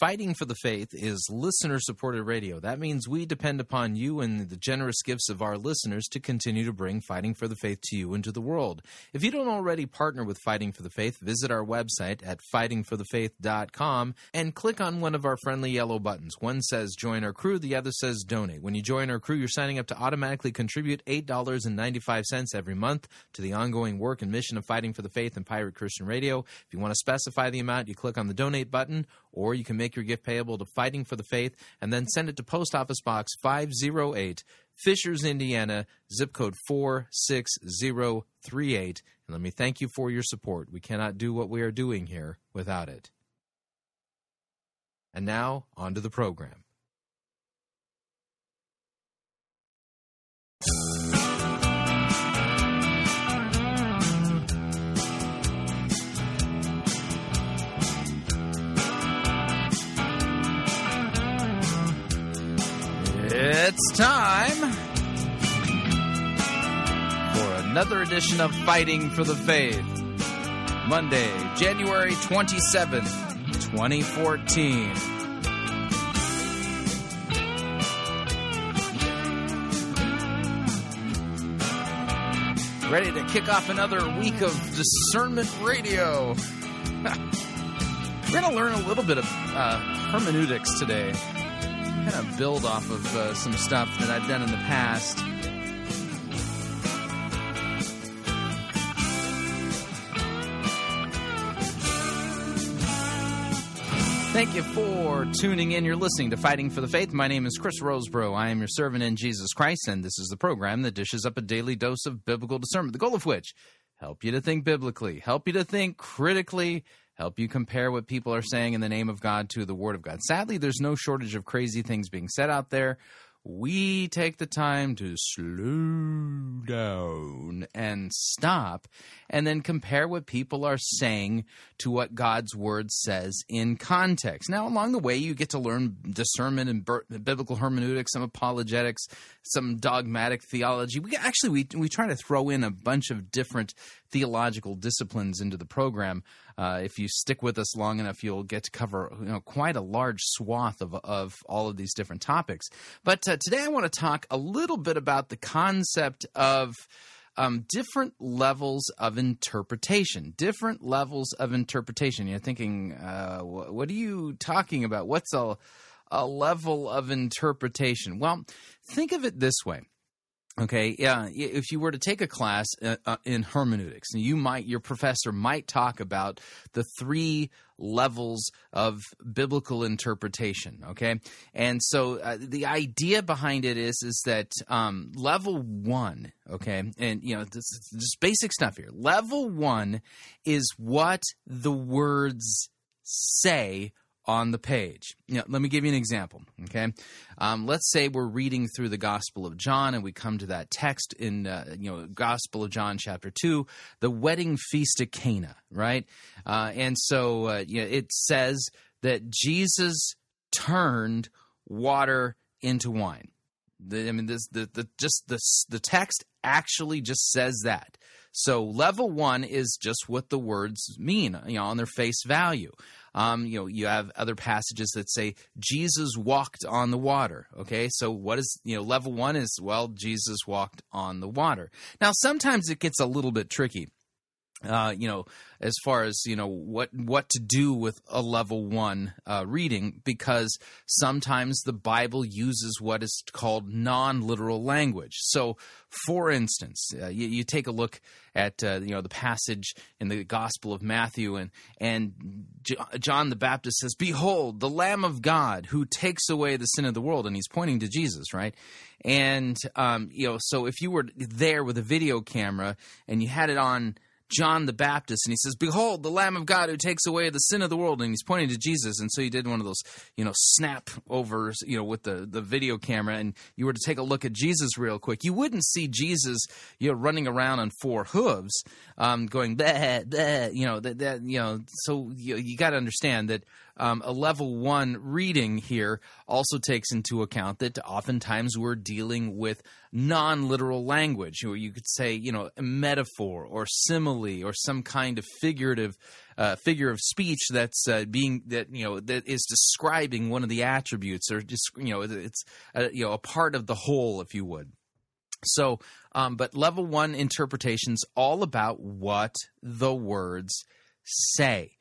Fighting for the Faith is listener-supported radio. That means we depend upon you and the generous gifts of our listeners to continue to bring Fighting for the Faith to you and to the world. If you don't already partner with Fighting for the Faith, visit our website at fightingforthefaith.com and click on one of our friendly yellow buttons. One says Join Our Crew, the other says Donate. When you join our crew, you're signing up to automatically contribute $8.95 every month to the ongoing work and mission of Fighting for the Faith and Pirate Christian Radio. If you want to specify the amount, you click on the Donate button, or you can make your gift payable to Fighting for the Faith, and then send it to Post Office Box 508, Fishers, Indiana, zip code 46038. And let me thank you for your support. We cannot do what we are doing here without it. And now, on to the program. It's time for another edition of Fighting for the Faith, Monday, January 27th, 2014. Ready to kick off another week of discernment radio. We're going to learn a little bit of hermeneutics today. Kind of build off of some stuff that I've done in the past. Thank you for tuning in. You're listening to Fighting for the Faith. My name is Chris Roseborough. I am your servant in Jesus Christ, and this is the program that dishes up a daily dose of biblical discernment, the goal of which, help you to think biblically, help you to think critically, help you compare what people are saying in the name of God to the Word of God. Sadly, there's no shortage of crazy things being said out there. We take the time to slow down and stop and then compare what people are saying to what God's Word says in context. Now, along the way, you get to learn discernment and biblical hermeneutics, some apologetics, some dogmatic theology. We try to throw in a bunch of different theological disciplines into the program. If you stick with us long enough, you'll get to cover quite a large swath of all of these different topics. But today I want to talk a little bit about the concept of different levels of interpretation. Different levels of interpretation. You're thinking, what are you talking about? What's a level of interpretation? Well, think of it this way. Okay, yeah. If you were to take a class in hermeneutics, your professor might talk about the three levels of biblical interpretation. Okay, and so the idea behind it is that level one. Okay, and this basic stuff here. Level one is what the words say on the page. Let me give you an example, okay? Let's say we're reading through the Gospel of John, and we come to that text in, Gospel of John chapter 2, the wedding feast at Cana, right? It says that Jesus turned water into wine. The text actually just says that. So level one is just what the words mean, on their face value. You have other passages that say Jesus walked on the water. Okay, so what is, level one is, well, Jesus walked on the water. Now, sometimes it gets a little bit tricky, as far as, what to do with a level one reading, because sometimes the Bible uses what is called non-literal language. So, for instance, you take a look at, the passage in the Gospel of Matthew, and John the Baptist says, "Behold, the Lamb of God who takes away the sin of the world," and he's pointing to Jesus, right? And, so if you were there with a video camera and you had it on John the Baptist, and he says, "Behold, the Lamb of God who takes away the sin of the world," and he's pointing to Jesus. And so you did one of those, snap overs, with the video camera, and you were to take a look at Jesus real quick, you wouldn't see Jesus, running around on four hooves, going, bleh, bleh, so you got to understand that a level one reading here also takes into account that oftentimes we're dealing with non-literal language, or you could say, you know, a metaphor or simile or some kind of figure of speech that's that is describing one of the attributes, or just, you know, it's a part of the whole, if you would. So, but level one interpretation's all about what the words say.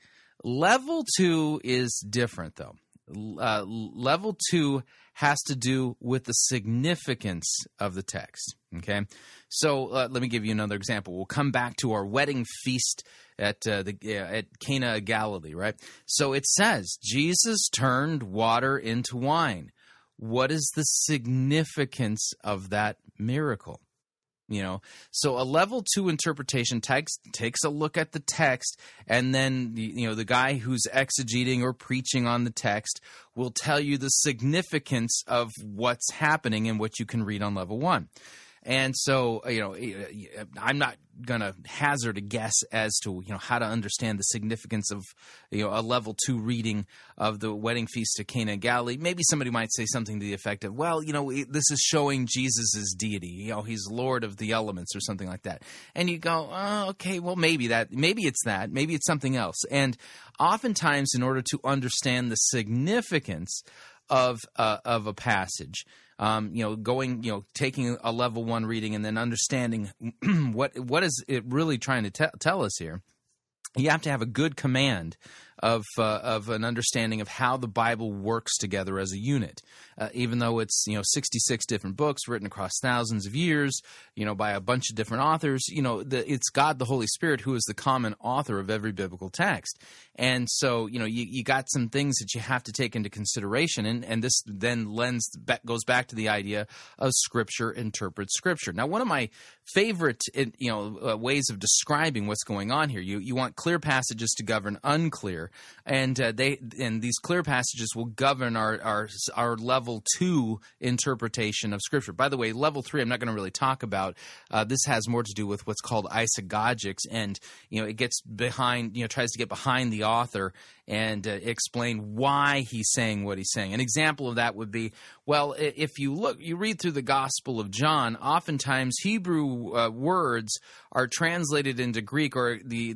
Level two is different, though. Level two has to do with the significance of the text, okay? So let me give you another example. We'll come back to our wedding feast at Cana of Galilee, right? So it says, Jesus turned water into wine. What is the significance of that miracle? You know, so a level two interpretation takes a look at the text, and then, you know, the guy who's exegeting or preaching on the text will tell you the significance of what's happening and what you can read on level one. And so, you know, I'm not going to hazard a guess as to, you know, how to understand the significance of, you know, a level two reading of the wedding feast of Cana of Galilee. Maybe somebody might say something to the effect of, well, you know, this is showing Jesus's deity. You know, he's Lord of the elements or something like that. And you go, oh, okay, well, maybe it's that. Maybe it's something else. And oftentimes, in order to understand the significance of a passage, taking a level one reading and then understanding what is it really trying to tell us here, you have to have a good command of an understanding of how the Bible works together as a unit. Even though it's, 66 different books written across thousands of years, by a bunch of different authors, it's God the Holy Spirit who is the common author of every biblical text. And so, you got some things that you have to take into consideration, and this then goes back to the idea of Scripture interprets Scripture. Now, one of my favorite, ways of describing what's going on here, you want clear passages to govern unclear. And these clear passages will govern our level two interpretation of Scripture. By the way, level three, I'm not going to really talk about. This has more to do with what's called isagogics, and it gets behind, tries to get behind the author and explain why he's saying what he's saying. An example of that would be, well, if you read through the Gospel of John, oftentimes Hebrew words are translated into Greek, or the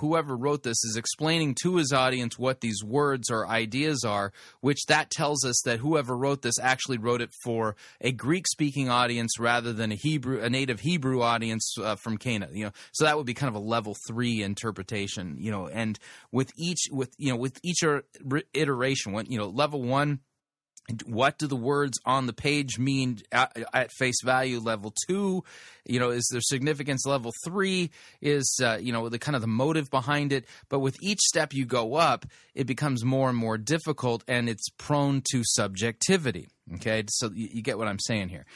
whoever wrote this is explaining to his audience what these words or ideas are, which that tells us that whoever wrote this actually wrote it for a Greek-speaking audience rather than a native Hebrew audience from Cana. So that would be kind of a level three interpretation. And with each iteration, level one, what do the words on the page mean at face value? Level two, is there significance? Level three is, the kind of the motive behind it. But with each step you go up, it becomes more and more difficult, and it's prone to subjectivity. Okay, so you get what I'm saying here.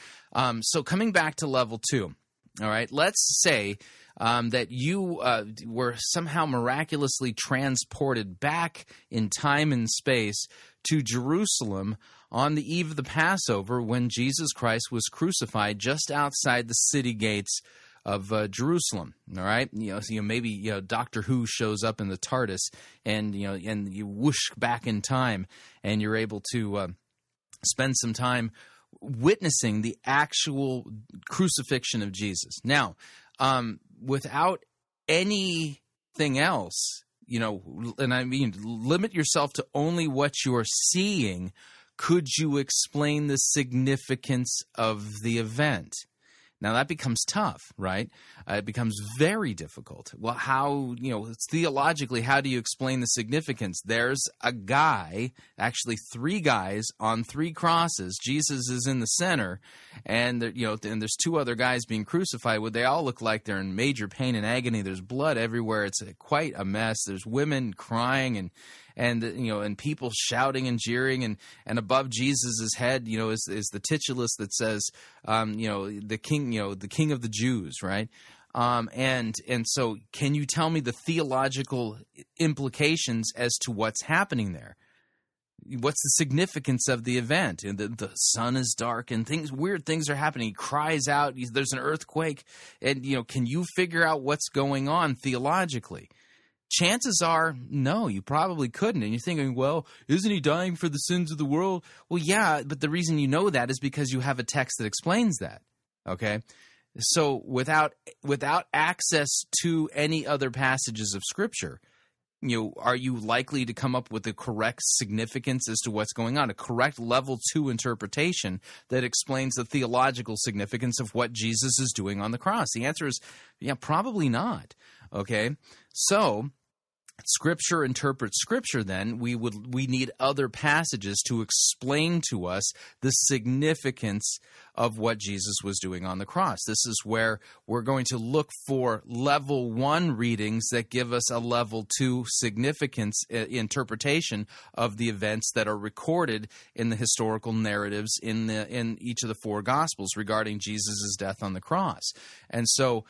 So coming back to level two, all right, let's say that you were somehow miraculously transported back in time and space to Jerusalem on the eve of the Passover, when Jesus Christ was crucified just outside the city gates of Jerusalem. All right, maybe Doctor Who shows up in the TARDIS, and and you whoosh back in time, and you're able to spend some time witnessing the actual crucifixion of Jesus. Now, without anything else, limit yourself to only what you're seeing. Could you explain the significance of the event? Now, that becomes tough, right? It becomes very difficult. Well, theologically, how do you explain the significance? There's a guy, actually three guys on three crosses. Jesus is in the center, and there's two other guys being crucified. Well, they all look like they're in major pain and agony. There's blood everywhere. It's quite a mess. There's women crying and people shouting and jeering, and above Jesus's head, is the titulus that says, the King of the Jews, right? And so, can you tell me the theological implications as to what's happening there? What's the significance of the event? And the sun is dark, and weird things are happening. He cries out, there's an earthquake, and can you figure out what's going on theologically? chances are, no, you probably couldn't. And you're thinking, well, isn't he dying for the sins of the world? Well, yeah, but the reason you know that is because you have a text that explains that, okay? So without access to any other passages of Scripture, you know, are you likely to come up with the correct significance as to what's going on, a correct level 2 interpretation that explains the theological significance of what Jesus is doing on the cross? The answer is, yeah, probably not, okay? So Scripture interprets Scripture, then we need other passages to explain to us the significance of what Jesus was doing on the cross. This is where we're going to look for level 1 readings that give us a level 2 significance interpretation of the events that are recorded in the historical narratives in each of the 4 Gospels regarding Jesus' death on the cross. And so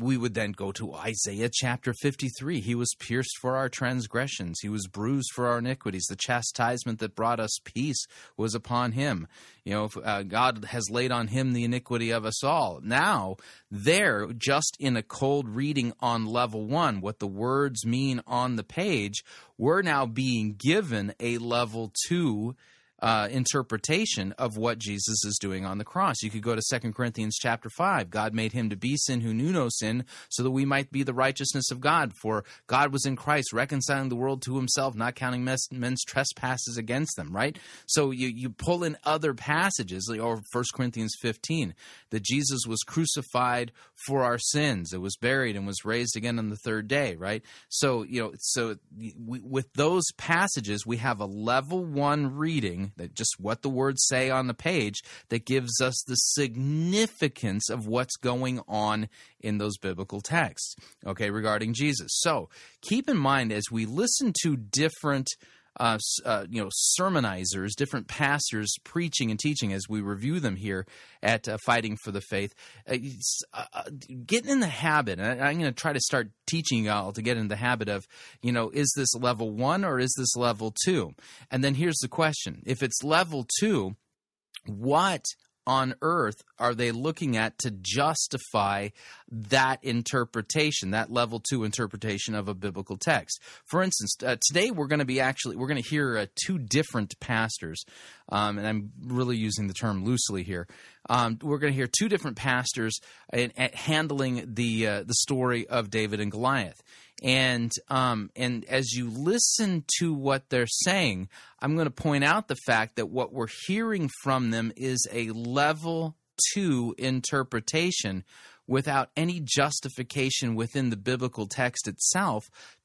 we would then go to Isaiah chapter 53. He was pierced for our transgressions. He was bruised for our iniquities. The chastisement that brought us peace was upon him. You know, God has laid on him the iniquity of us all. Now, there, just in a cold reading on level 1, what the words mean on the page, we're now being given a level 2 interpretation of what Jesus is doing on the cross. You could go to 2 Corinthians chapter 5. God made him to be sin who knew no sin, so that we might be the righteousness of God. For God was in Christ, reconciling the world to himself, not counting men's trespasses against them, right? So you pull in other passages, or 1 Corinthians 15, that Jesus was crucified for our sins. It was buried and was raised again on the third day, right? So, you know, with those passages, we have a level 1 reading, that just what the words say on the page, that gives us the significance of what's going on in those biblical texts, okay, regarding Jesus. So keep in mind, as we listen to different sermonizers, different pastors preaching and teaching, as we review them here at Fighting for the Faith, getting in the habit, and I'm going to try to start teaching y'all to get in the habit of, you know, is this level 1 or is this level 2? And then here's the question. If it's level 2, what on earth are they looking at to justify that interpretation, that level 2 interpretation of a biblical text? For instance, today we're going to hear 2 different pastors, and I'm really using the term loosely here. We're going to hear 2 different pastors handling the story of David and Goliath. And as you listen to what they're saying, I'm going to point out the fact that what we're hearing from them is a level 2 interpretation without any justification within the biblical text itself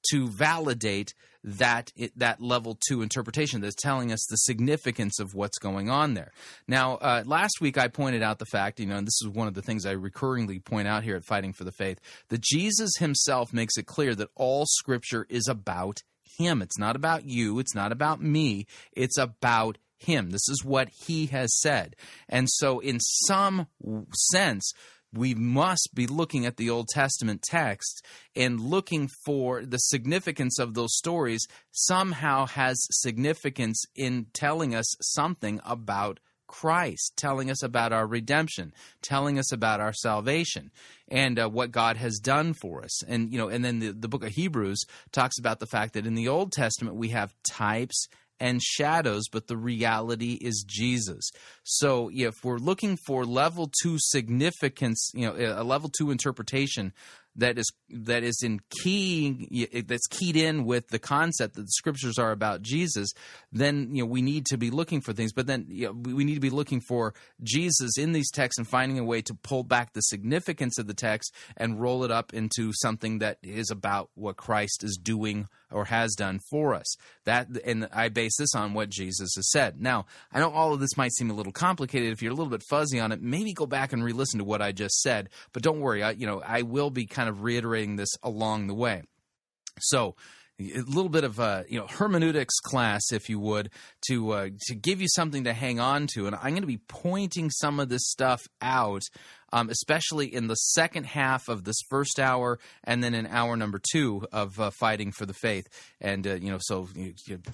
to validate that level 2 interpretation that's telling us the significance of what's going on there. Now, last week I pointed out the fact, you know, and this is one of the things I recurringly point out here at Fighting for the Faith, that Jesus himself makes it clear that all Scripture is about him. It's not about you. It's not about me. It's about him. This is what he has said. And so in some sense, we must be looking at the Old Testament text and looking for the significance of those stories somehow has significance in telling us something about Christ, telling us about our redemption, telling us about our salvation, and what God has done for us. And, you know, and then the book of Hebrews talks about the fact that in the Old Testament we have types and shadows, but the reality is Jesus. So if we're looking for level 2 significance, you know, a level 2 interpretation that's keyed in with the concept that the Scriptures are about Jesus, then, you know, we need to be looking for things. But then, you know, we need to be looking for Jesus in these texts and finding a way to pull back the significance of the text and roll it up into something that is about what Christ is doing or has done for us. That, and I base this on what Jesus has said. Now, I know all of this might seem a little complicated. If you're a little bit fuzzy on it, maybe go back and re-listen to what I just said. But don't worry, I will be kind of reiterating this along the way. So a little bit of a hermeneutics class, if you would, to give you something to hang on to. And I'm going to be pointing some of this stuff out especially in the second half of this first hour and then in hour number two of Fighting for the Faith. And,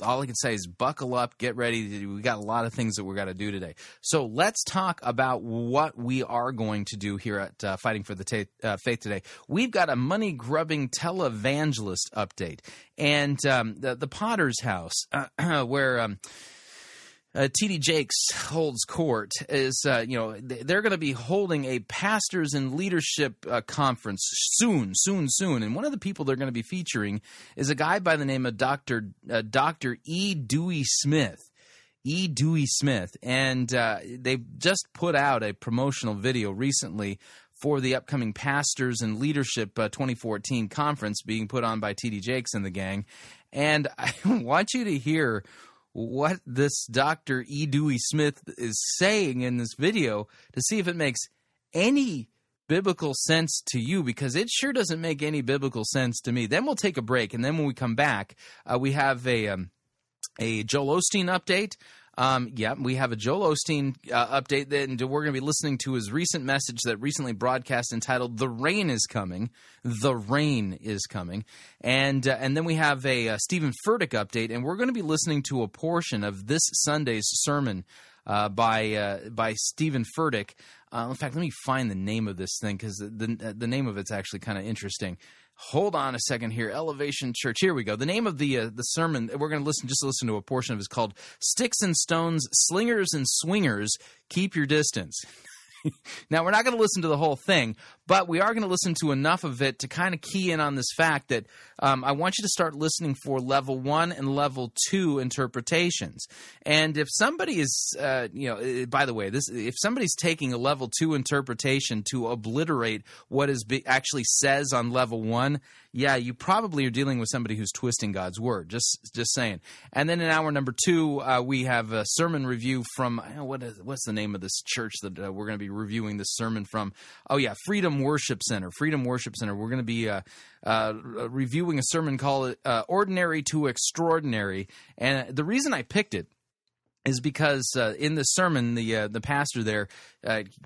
all I can say is buckle up, get ready. We got a lot of things that we've got to do today. So let's talk about what we are going to do here at Fighting for the Faith today. We've got a money-grubbing televangelist update. And the Potter's House, where... T.D. Jakes holds court is, they're going to be holding a pastors and leadership conference soon. And one of the people they're going to be featuring is a guy by the name of Dr. E. Dewey Smith. And they've just put out a promotional video recently for the upcoming Pastors and Leadership 2014 conference being put on by T.D. Jakes and the gang. And I want you to hear what this Dr. E. Dewey Smith is saying in this video to see if it makes any biblical sense to you, because it sure doesn't make any biblical sense to me. Then we'll take a break, and then when we come back, we have a Joel Osteen update. We have a Joel Osteen update, and we're going to be listening to his recent message that recently broadcast entitled "The Rain Is Coming." The rain is coming, and then we have a Stephen Furtick update, and we're going to be listening to a portion of this Sunday's sermon by Stephen Furtick. In fact, let me find the name of this thing because the name of it's actually kind of interesting. Hold on a second here. Elevation Church. Here we go. The name of the sermon we're going to listen to a portion of is called "Sticks and Stones, Slingers and Swingers, Keep Your Distance." Now, we're not going to listen to the whole thing, but we are going to listen to enough of it to kind of key in on this fact that I want you to start listening for level 1 and level 2 interpretations. And if somebody is, by the way, if somebody's taking a level 2 interpretation to obliterate what is actually says on level 1, yeah, you probably are dealing with somebody who's twisting God's word. Just saying. And then in hour number 2, we have a sermon review from what's the name of this church that we're going to be reviewing this sermon from? Oh yeah, Freedom Worship Center. We're going to be reviewing a sermon called "Ordinary to Extraordinary," and the reason I picked it is because in this sermon, the pastor there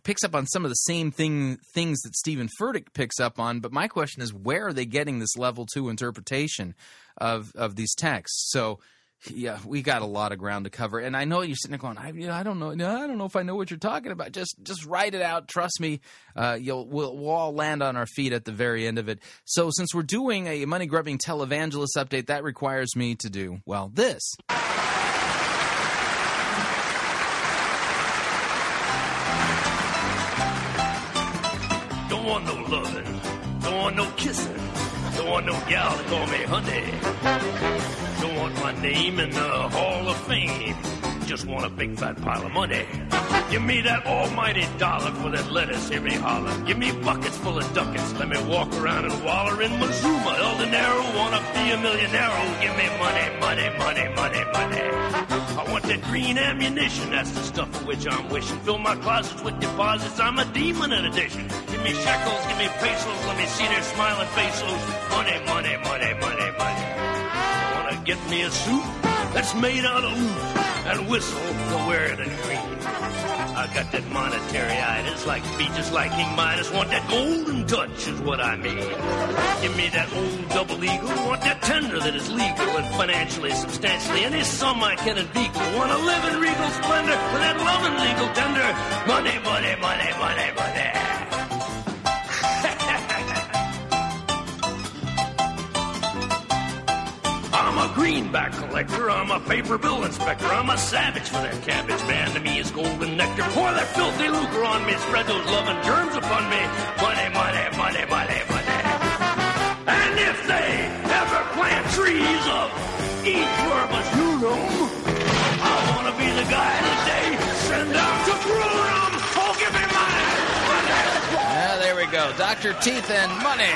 picks up on some of the same things that Stephen Furtick picks up on. But my question is, where are they getting this level 2 interpretation of these texts? So, yeah, we got a lot of ground to cover, and I know you're sitting there going, I don't know. No, I don't know if I know what you're talking about. Just write it out. Trust me, we'll all land on our feet at the very end of it. So, since we're doing a money-grubbing televangelist update, that requires me to do this. Don't want no loving. Don't want no kissing. Don't want no gal to call me honey. Don't want my name in the Hall of Fame. Just want a big fat pile of money. Give me that almighty dollar for that lettuce, hear me holler. Give me buckets full of ducats, let me walk around and waller in Mazuma, El Dinero, wanna be a millionaire. Give me money. I want that green ammunition, that's the stuff for which I'm wishing. Fill my closets with deposits, I'm a demon in addition. Give me shekels, give me pesos, let me see their smiling faces. Money. Get me a suit that's made out of loot and whistle to wear it in green. I got that monetary-itis, like be just like King Midas. Want that golden touch is what I mean. Give me that old double eagle. Want that tender that is legal and financially, substantially, any sum I can inveigle. Want to live in regal splendor with that loving legal tender. Money. Greenback collector, I'm a paper bill inspector, I'm a savage for that cabbage man, to me is golden nectar, pour that filthy lucre on me, spread those loving germs upon me, money, and if they ever plant trees of equermus unum, I want to be the guy that they send out to Brunum, oh give me money. Yeah, there we go, Dr. Teeth and money,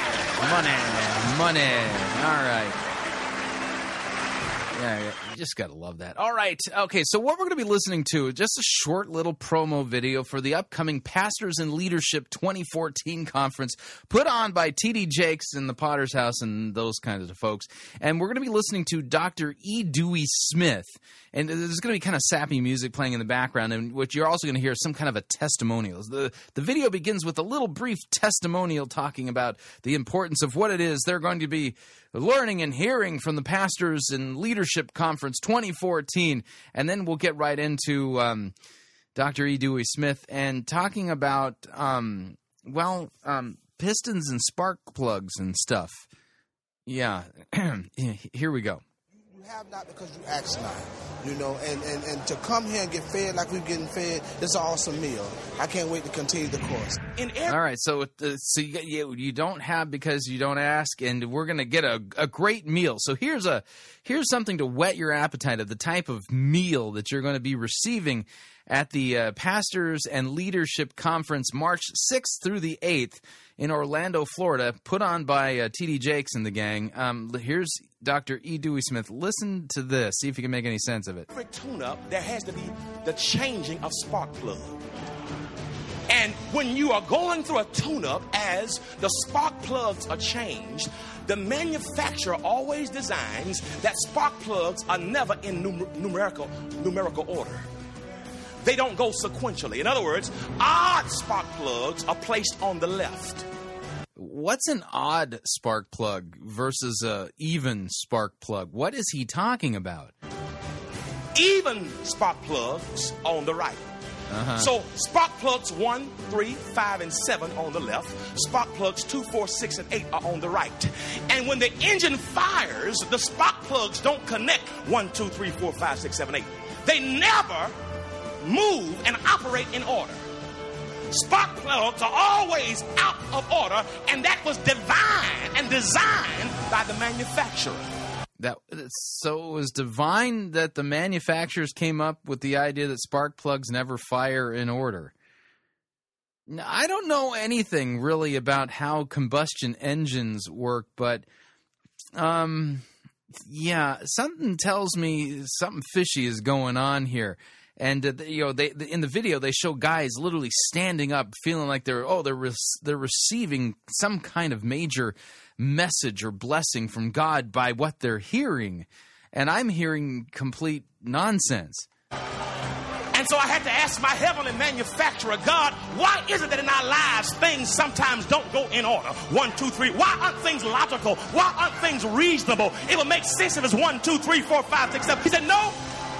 all right. Yeah. You just got to love that. All right. Okay, so what we're going to be listening to is just a short little promo video for the upcoming Pastors in Leadership 2014 conference put on by T.D. Jakes and the Potter's House and those kinds of folks. And we're going to be listening to Dr. E. Dewey Smith. And there's going to be kind of sappy music playing in the background, and what you're also going to hear is some kind of a testimonial. The video begins with a little brief testimonial talking about the importance of what it is they're going to be learning and hearing from the Pastors in Leadership Conference 2014. And then we'll get right into Dr. E. Dewey Smith and talking about, pistons and spark plugs and stuff. Yeah, here we go. You have not because you ask not, you know, and to come here and get fed like we're getting fed, it's an awesome meal. I can't wait to continue the course. All right, so you don't have because you don't ask, and we're going to get a great meal. So here's something to whet your appetite of the type of meal that you're going to be receiving at the Pastors and Leadership Conference, March 6th through the 8th in Orlando, Florida, put on by T.D. Jakes and the gang. Here's Dr. E. Dewey Smith. Listen to this. See if you can make any sense of it. Every tune-up, there has to be the changing of spark plug. And when you are going through a tune-up, as the spark plugs are changed, the manufacturer always designs that spark plugs are never in numerical order. They don't go sequentially. In other words, odd spark plugs are placed on the left. What's an odd spark plug versus an even spark plug? What is he talking about? Even spark plugs on the right. Uh-huh. So spark plugs 1, 3, 5, and 7 on the left. Spark plugs 2, 4, 6, and 8 are on the right. And when the engine fires, the spark plugs don't connect 1, 2, 3, 4, 5, 6, 7, 8. They never move and operate in order. Spark plugs are always out of order, and that was divine and designed by the manufacturer. So it was divine that the manufacturers came up with the idea that spark plugs never fire in order. Now, I don't know anything really about how combustion engines work, but yeah, something tells me something fishy is going on here. And in the video they show guys literally standing up, feeling like they're receiving some kind of major message or blessing from God by what they're hearing, and I'm hearing complete nonsense. And so I had to ask my heavenly manufacturer, God, why is it that in our lives things sometimes don't go in order? 1, 2, 3. Why aren't things logical? Why aren't things reasonable? It would make sense if it's 1, 2, 3, 4, 5, 6, 7. He said no.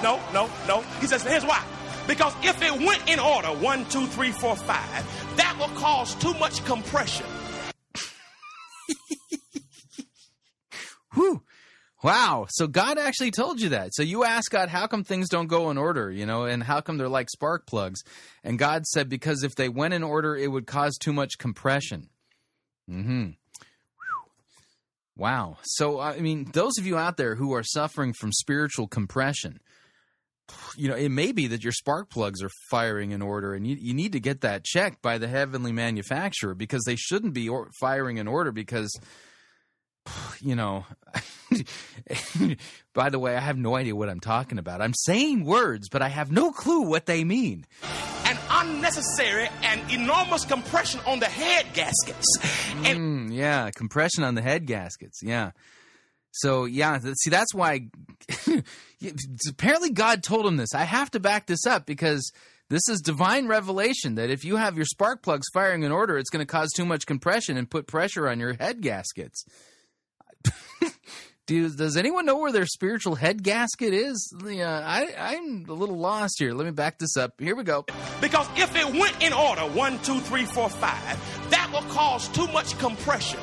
No, no, no. He says, here's why. Because if it went in order, 1, 2, 3, 4, 5, that will cause too much compression. Whew. Wow. So God actually told you that. So you asked God, how come things don't go in order, and how come they're like spark plugs? And God said, because if they went in order, it would cause too much compression. Mm-hmm. Wow. So, I mean, those of you out there who are suffering from spiritual compression, it may be that your spark plugs are firing in order, and you need to get that checked by the heavenly manufacturer, because they shouldn't be firing in order because, by the way, I have no idea what I'm talking about. I'm saying words, but I have no clue what they mean. An unnecessary and enormous compression on the head gaskets. Yeah, compression on the head gaskets, yeah. So, yeah, see, that's why apparently God told him this. I have to back this up because this is divine revelation that if you have your spark plugs firing in order, it's going to cause too much compression and put pressure on your head gaskets. Does anyone know where their spiritual head gasket is? I'm a little lost here. Let me back this up. Here we go. Because if it went in order, 1, 2, 3, 4, 5, that will cause too much compression.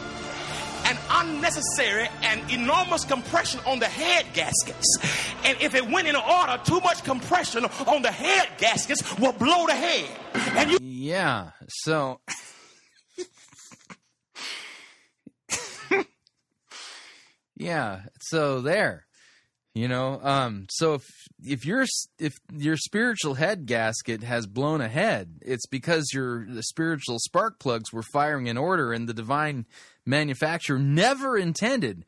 An unnecessary and enormous compression on the head gaskets. And if it went in order, too much compression on the head gaskets will blow the head. And yeah, so... Yeah, so there, so if your spiritual head gasket has blown a head, it's because the spiritual spark plugs were firing in order, and the divine manufacturer never intended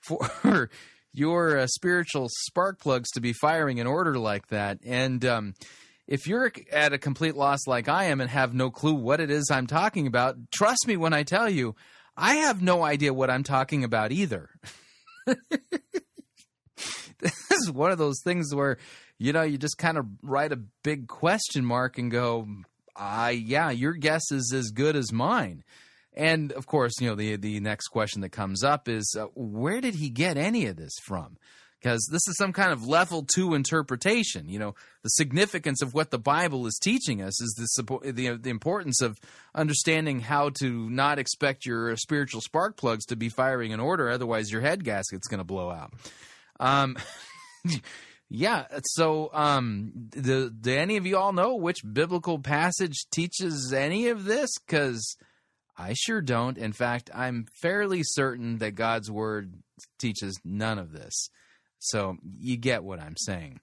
for your spiritual spark plugs to be firing in order like that. And if you're at a complete loss like I am and have no clue what it is I'm talking about, trust me when I tell you, I have no idea what I'm talking about either. This is one of those things where, you know, you just kind of write a big question mark and go, yeah, your guess is as good as mine. And, of course, you know, the next question that comes up is, where did he get any of this from? Because this is some kind of level 2 interpretation. You know, the significance of what the Bible is teaching us is the importance of understanding how to not expect your spiritual spark plugs to be firing in order, otherwise your head gasket's going to blow out. Yeah, so do any of you all know which biblical passage teaches any of this? Because I sure don't. In fact, I'm fairly certain that God's Word teaches none of this. So you get what I'm saying.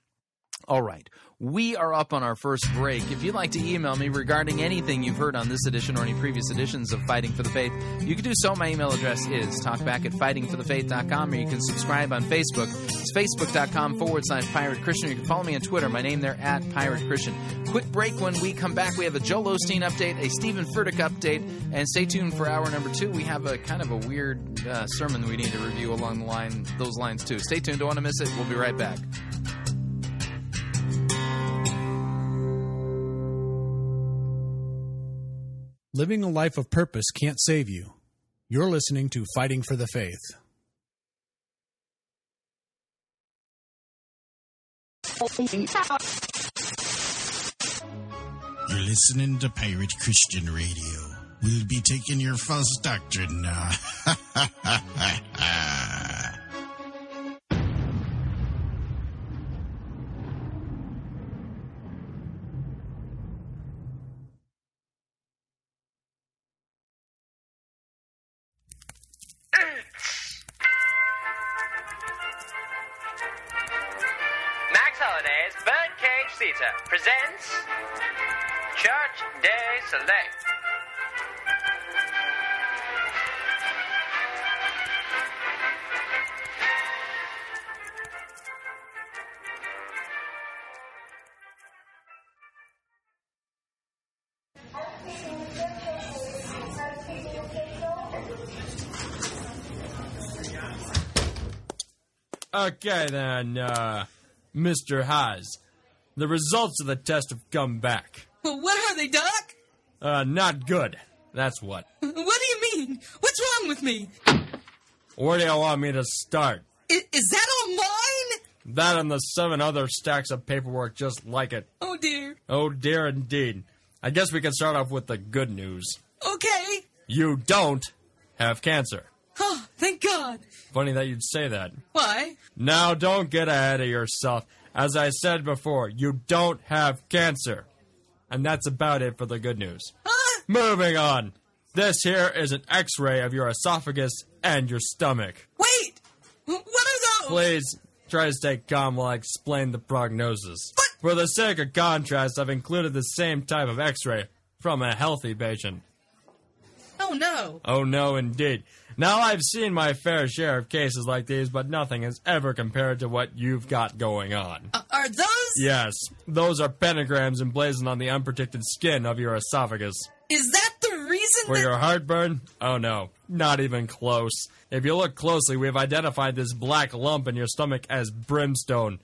All right, we are up on our first break. If you'd like to email me regarding anything you've heard on this edition or any previous editions of Fighting for the Faith, you can do so. My email address is talkback@fightingforthefaith.com, or you can subscribe on Facebook. It's facebook.com/Pirate Christian. You can follow me on Twitter. My name there, @Pirate Christian. Quick break. When we come back, we have a Joel Osteen update, a Stephen Furtick update, and stay tuned for hour number 2. We have a kind of a weird sermon we need to review along those lines too. Stay tuned. Don't want to miss it. We'll be right back. Living a life of purpose can't save you. You're listening to Fighting for the Faith. You're listening to Pirate Christian Radio. We'll be taking your false doctrine now. Presents Church Day Select. Okay then, Mr. Haas. The results of the test have come back. What are they, Doc? Not good. That's what. What do you mean? What's wrong with me? Where do you want me to start? Is that all mine? That and the 7 other stacks of paperwork just like it. Oh, dear. Oh, dear indeed. I guess we can start off with the good news. Okay. You don't have cancer. Oh, thank God. Funny that you'd say that. Why? Now, don't get ahead of yourself. As I said before, you don't have cancer. And that's about it for the good news. Huh? Moving on. This here is an x-ray of your esophagus and your stomach. Wait! What are those? Please, try to stay calm while I explain the prognosis. What? For the sake of contrast, I've included the same type of x-ray from a healthy patient. Oh, no. Oh, no, indeed. Now, I've seen my fair share of cases like these, but nothing is ever compared to what you've got going on. Are those? Yes. Those are pentagrams emblazoned on the unprotected skin of your esophagus. Is that the reason for your heartburn? Oh, no. Not even close. If you look closely, we've identified this black lump in your stomach as brimstone.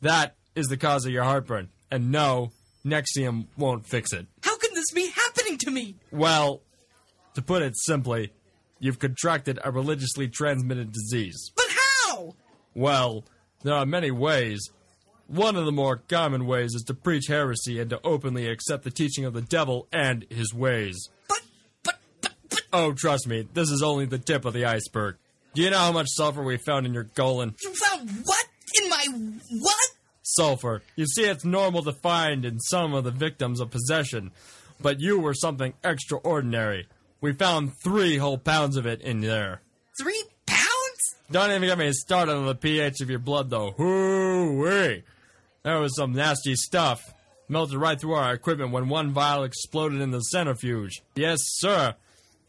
That is the cause of your heartburn. And no, Nexium won't fix it. How can this be happening to me? Well, to put it simply, you've contracted a religiously transmitted disease. But how? Well, there are many ways. One of the more common ways is to preach heresy and to openly accept the teaching of the devil and his ways. But... Oh, trust me, this is only the tip of the iceberg. Do you know how much sulfur we found in your colon? You found what? In my what? Sulfur. You see, it's normal to find in some of the victims of possession, but you were something extraordinary. We found 3 whole pounds of it in there. 3 pounds? Don't even get me started on the pH of your blood, though. Hoo-wee. There was some nasty stuff. Melted right through our equipment when one vial exploded in the centrifuge. Yes, sir.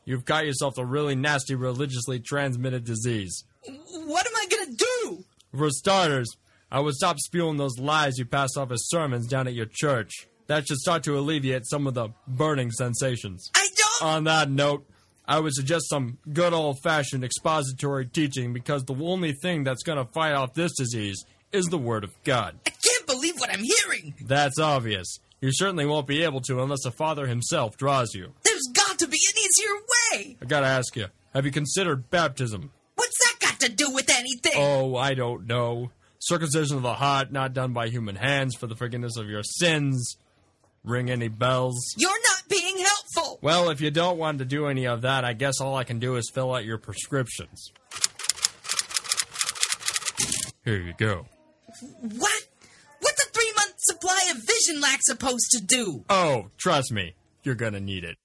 You've got yourself a really nasty religiously transmitted disease. What am I gonna do? For starters, I would stop spewing those lies you pass off as sermons down at your church. That should start to alleviate some of the burning sensations. I don't... On that note, I would suggest some good old-fashioned expository teaching, because the only thing that's going to fight off this disease is the Word of God. I can't believe what I'm hearing! That's obvious. You certainly won't be able to unless the Father himself draws you. There's got to be an easier way! I gotta ask you, have you considered baptism? What's that got to do with anything? Oh, I don't know. Circumcision of the heart, not done by human hands, for the forgiveness of your sins. Ring any bells? You're not being helpful! Well, if you don't want to do any of that, I guess all I can do is fill out your prescriptions. Here you go. What? What's a 3-month supply of Vision Lac supposed to do? Oh, trust me, you're gonna need it.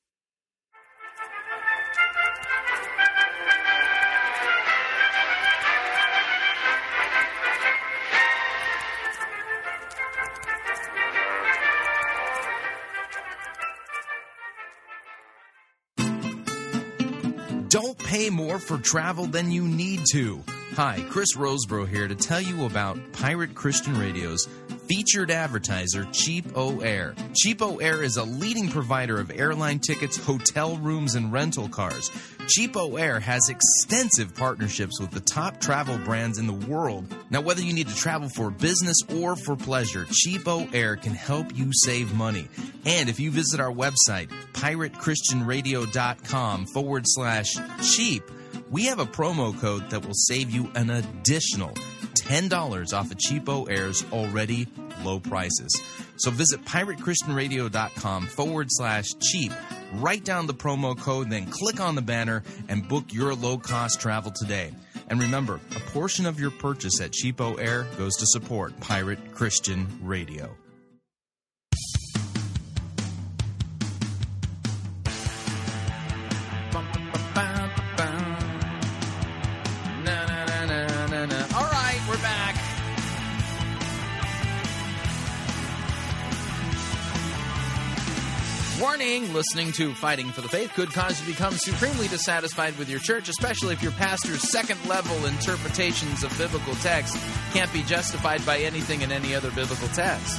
Don't pay more for travel than you need to. Hi, Chris Roseborough here to tell you about Pirate Christian Radio's featured advertiser, Cheapo Air. Cheapo Air is a leading provider of airline tickets, hotel rooms, and rental cars. Cheapo Air has extensive partnerships with the top travel brands in the world. Now, whether you need to travel for business or for pleasure, Cheapo Air can help you save money. And if you visit our website, piratechristianradio.com/cheap, we have a promo code that will save you an additional $10 off of Cheapo Air's already low prices. So visit piratechristianradio.com/cheap, write down the promo code, then click on the banner and book your low-cost travel today. And remember, a portion of your purchase at Cheapo Air goes to support Pirate Christian Radio. Listening to Fighting for the Faith could cause you to become supremely dissatisfied with your church, especially if your pastor's second-level interpretations of biblical text can't be justified by anything in any other biblical text.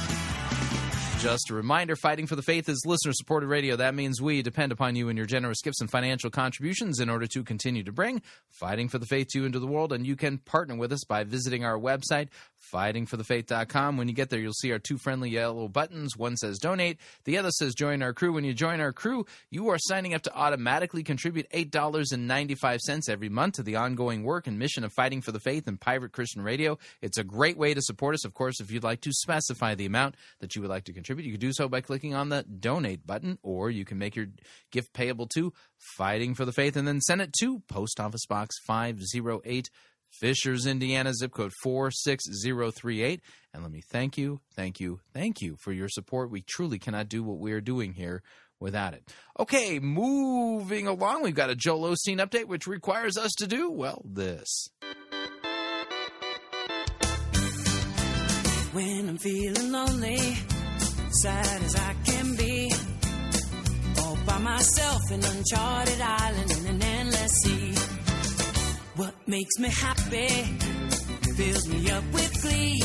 Just a reminder, Fighting for the Faith is listener-supported radio. That means we depend upon you and your generous gifts and financial contributions in order to continue to bring Fighting for the Faith to you into the world, and you can partner with us by visiting our website, fightingforthefaith.com. When you get there, you'll see our two friendly yellow buttons. One says donate, the other says join our crew. When you join our crew, you are signing up to automatically contribute $8.95 every month to the ongoing work and mission of Fighting for the Faith and Pirate Christian Radio. It's a great way to support us. Of course, if you'd like to specify the amount that you would like to contribute, you can do so by clicking on the donate button, or you can make your gift payable to Fighting for the Faith and then send it to Post Office Box 508, Fishers, Indiana, zip code 46038. And let me thank you for your support. We truly cannot do what we are doing here without it. Okay, moving along, we've got a Joel Osteen update, which requires us to do, well, this. When I'm feeling lonely, sad as I can be, all by myself, an uncharted island in an endless sea. What makes me happy fills me up with glee.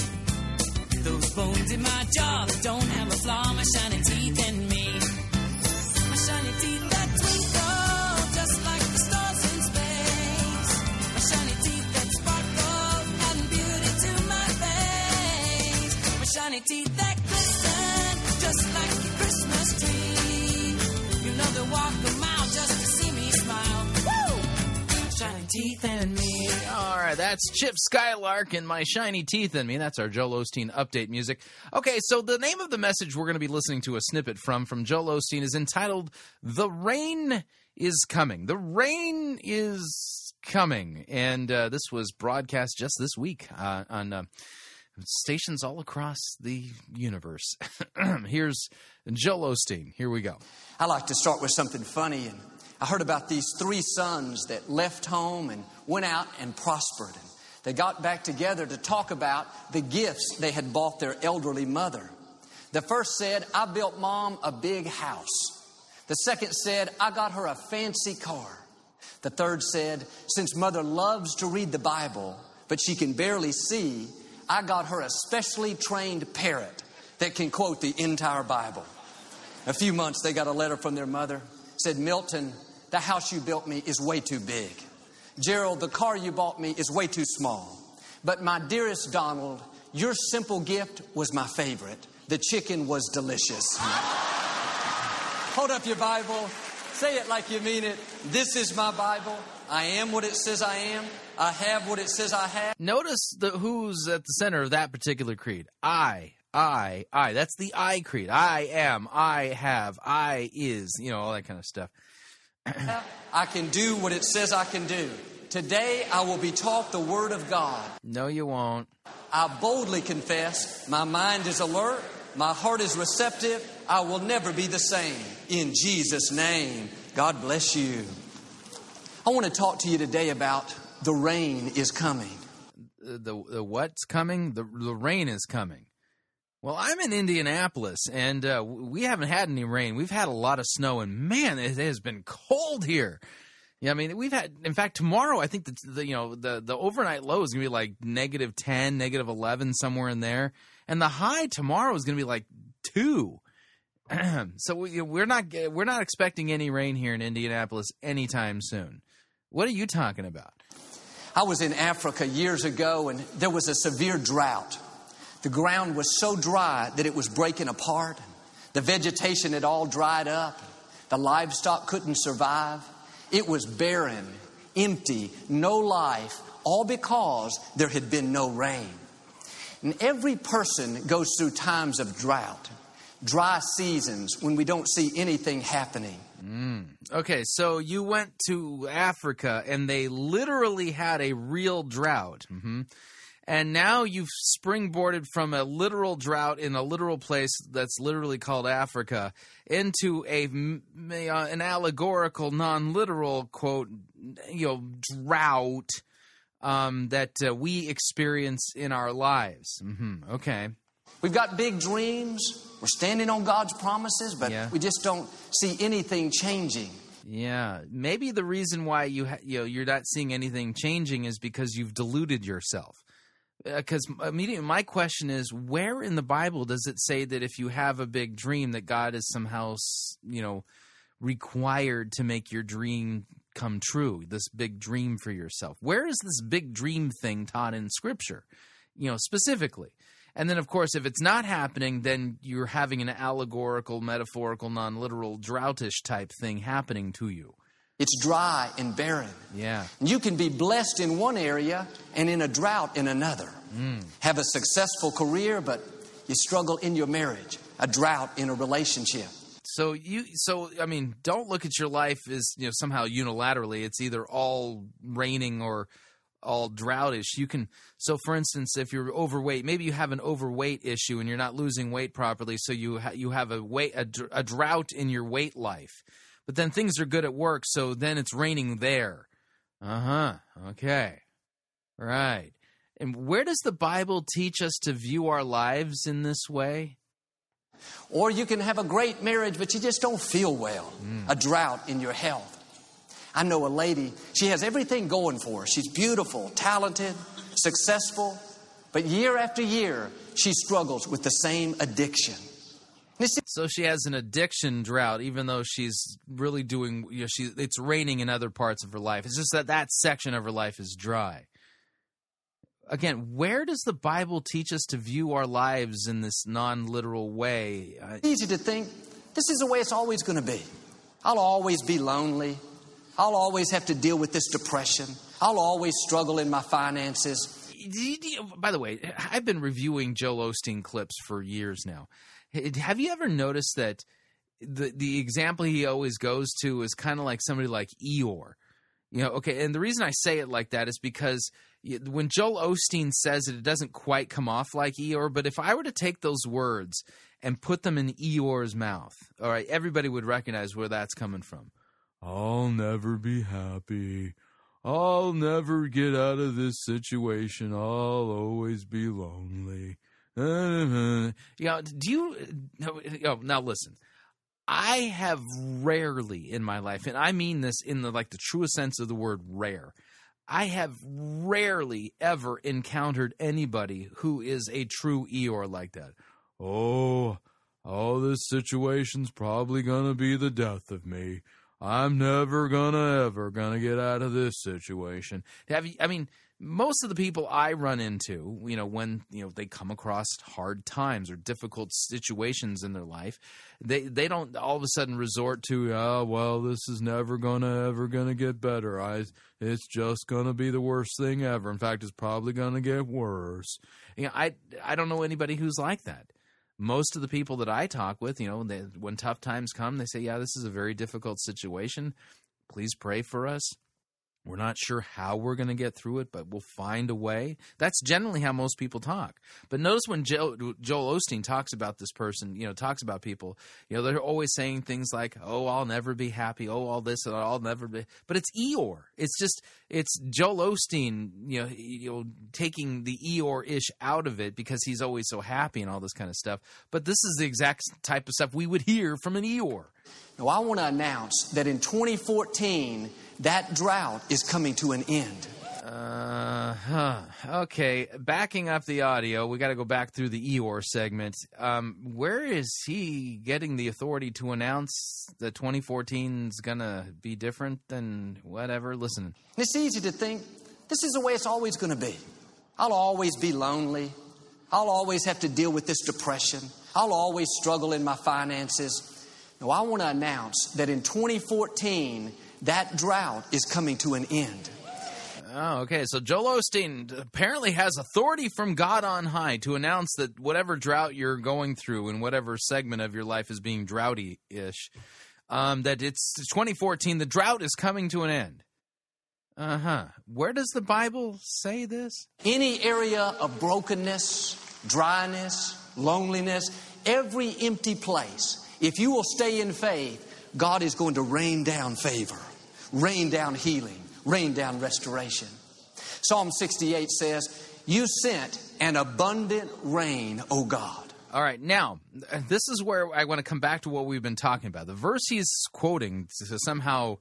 Those bones in my jaw that don't have a flaw, my shining teeth and me, my shiny teeth that twinkle just like the stars in space, my shiny teeth that sparkle, adding beauty to my face, my shiny teeth that just like a Christmas tree. You know they walk a mile just to see me smile. Woo! Shiny teeth and me. All right, that's Chip Skylark and My Shiny Teeth and Me. That's our Joel Osteen update music. Okay, so the name of the message we're going to be listening to a snippet from Joel Osteen is entitled The Rain is Coming. The rain is coming. And this was broadcast just this week on... stations all across the universe. Here's Joel Osteen. Here we go. I like to start with something funny. And I heard about these three sons that left home and went out and prospered. And they got back together to talk about the gifts they had bought their elderly mother. The first said, I built Mom a big house. The second said, I got her a fancy car. The third said, since Mother loves to read the Bible, but she can barely see, I got her a specially trained parrot that can quote the entire Bible. A few months, they got a letter from their mother. Said, Milton, the house you built me is way too big. Gerald, the car you bought me is way too small. But my dearest Donald, your simple gift was my favorite. The chicken was delicious. Hold up your Bible. Say it like you mean it. This is my Bible. I am what it says I am. I have what it says I have. Notice who's at the center of that particular creed. I. That's the I creed. I am. I have. I is. You know, all that kind of stuff. I can do what it says I can do. Today I will be taught the Word of God. No, you won't. I boldly confess my mind is alert. My heart is receptive. I will never be the same. In Jesus' name, God bless you. I want to talk to you today about the rain is coming. The what's coming? The rain is coming. Well, I'm in Indianapolis, and we haven't had any rain. We've had a lot of snow, and man, it has been cold here. Yeah, I mean, we've had. In fact, tomorrow, I think the overnight low is going to be like -10, -11, somewhere in there, and the high tomorrow is going to be like 2. So we're not expecting any rain here in Indianapolis anytime soon. What are you talking about? I was in Africa years ago, and there was a severe drought. The ground was so dry that it was breaking apart. The vegetation had all dried up. The livestock couldn't survive. It was barren, empty, no life, all because there had been no rain. And every person goes through times of drought, dry seasons when we don't see anything happening. Okay, so you went to Africa and they literally had a real drought. And now you've springboarded from a literal drought in a literal place that's literally called Africa into an allegorical, non-literal, quote, drought that we experience in our lives. Okay. We've got big dreams. We're standing on God's promises, but we just don't see anything changing. Yeah. Maybe the reason why you're not seeing anything changing is because you've deluded yourself. Because immediately my question is, where in the Bible does it say that if you have a big dream that God is somehow, required to make your dream come true, this big dream for yourself? Where is this big dream thing taught in Scripture, specifically? And then, of course, if it's not happening, then you're having an allegorical, metaphorical, non-literal, droughtish type thing happening to you. It's dry and barren. Yeah. You can be blessed in one area and in a drought in another. Have a successful career, but you struggle in your marriage, a drought in a relationship. So don't look at your life as, somehow unilaterally. It's either all raining or all droughtish. So for instance, if you're overweight, maybe you have an overweight issue and you're not losing weight properly, so you have a drought in your weight life. But then things are good at work, so then it's raining there. Okay. Right. And where does the Bible teach us to view our lives in this way? Or you can have a great marriage, but you just don't feel well. A drought in your health. I know a lady, she has everything going for her. She's beautiful, talented, successful. But year after year, she struggles with the same addiction. So she has an addiction drought, even though she's really doing, it's raining in other parts of her life. It's just that section of her life is dry. Again, where does the Bible teach us to view our lives in this non-literal way? It's easy to think, this is the way it's always going to be. I'll always be lonely. I'll always have to deal with this depression. I'll always struggle in my finances. By the way, I've been reviewing Joel Osteen clips for years now. Have you ever noticed that the example he always goes to is kind of like somebody like Eeyore? Okay, and the reason I say it like that is because when Joel Osteen says it doesn't quite come off like Eeyore, but if I were to take those words and put them in Eeyore's mouth, all right, everybody would recognize where that's coming from. I'll never be happy. I'll never get out of this situation. I'll always be lonely. Now listen, I have rarely in my life, and I mean this in the truest sense of the word rare, I have rarely ever encountered anybody who is a true Eeyore like that. Oh, this situation's probably going to be the death of me. I'm never ever gonna get out of this situation. Most of the people I run into, when they come across hard times or difficult situations in their life, they don't all of a sudden resort to, this is never gonna get better. It's just gonna be the worst thing ever. In fact, it's probably gonna get worse. I don't know anybody who's like that. Most of the people that I talk with, when tough times come, they say, yeah, this is a very difficult situation. Please pray for us. We're not sure how we're going to get through it, but we'll find a way. That's generally how most people talk. But notice when Joel Osteen talks about this person, talks about people, they're always saying things like, oh, I'll never be happy. Oh, all this, and I'll never be. But it's Eeyore. It's Joel Osteen, taking the Eeyore-ish out of it because he's always so happy and all this kind of stuff. But this is the exact type of stuff we would hear from an Eeyore. Now, I want to announce that in 2014, that drought is coming to an end. Okay, backing up the audio, we got to go back through the Eeyore segment. Where is he getting the authority to announce that 2014 is going to be different than whatever? Listen. It's easy to think this is the way it's always going to be. I'll always be lonely. I'll always have to deal with this depression. I'll always struggle in my finances. No, I want to announce that in 2014, that drought is coming to an end. Oh, okay. So Joel Osteen apparently has authority from God on high to announce that whatever drought you're going through and whatever segment of your life is being droughty-ish, that it's 2014, the drought is coming to an end. Where does the Bible say this? Any area of brokenness, dryness, loneliness, every empty place, if you will stay in faith, God is going to rain down favor, rain down healing, rain down restoration. Psalm 68 says, you sent an abundant rain, O God. All right, now, this is where I want to come back to what we've been talking about. The verse he's quoting to somehow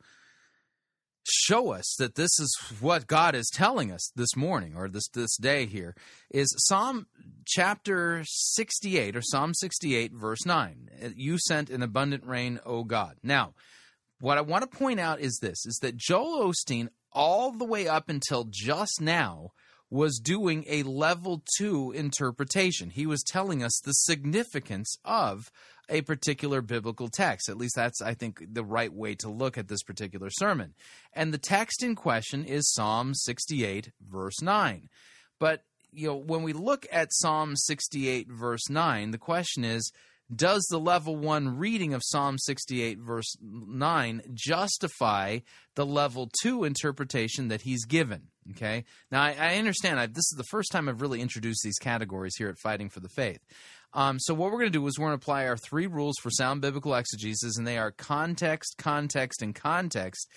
show us that this is what God is telling us this morning or this day here is Psalm chapter 68 or Psalm 68 verse 9. You sent an abundant rain, O God. Now, what I want to point out is this, is that Joel Osteen all the way up until just now was doing a level 2 interpretation. He was telling us the significance of a particular biblical text. At least that's, I think, the right way to look at this particular sermon. And the text in question is Psalm 68, verse 9. But, when we look at Psalm 68, verse 9, the question is, does the level 1 reading of Psalm 68, verse 9 justify the level 2 interpretation that he's given? Okay? Now, I understand. This is the first time I've really introduced these categories here at Fighting for the Faith. So what we're going to do is we're going to apply our 3 rules for sound biblical exegesis, and they are context, context, and context.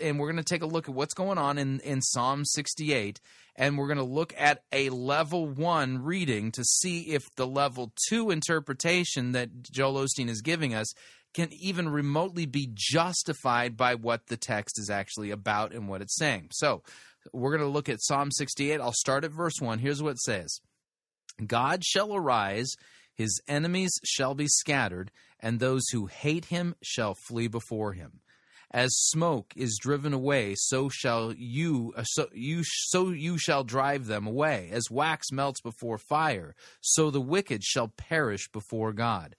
And we're going to take a look at what's going on in Psalm 68, and we're going to look at a level 1 reading to see if the level 2 interpretation that Joel Osteen is giving us can even remotely be justified by what the text is actually about and what it's saying. So we're going to look at Psalm 68. I'll start at verse 1. Here's what it says. God shall arise, his enemies shall be scattered, and those who hate him shall flee before him. As smoke is driven away, so you shall drive them away. As wax melts before fire, so the wicked shall perish before God.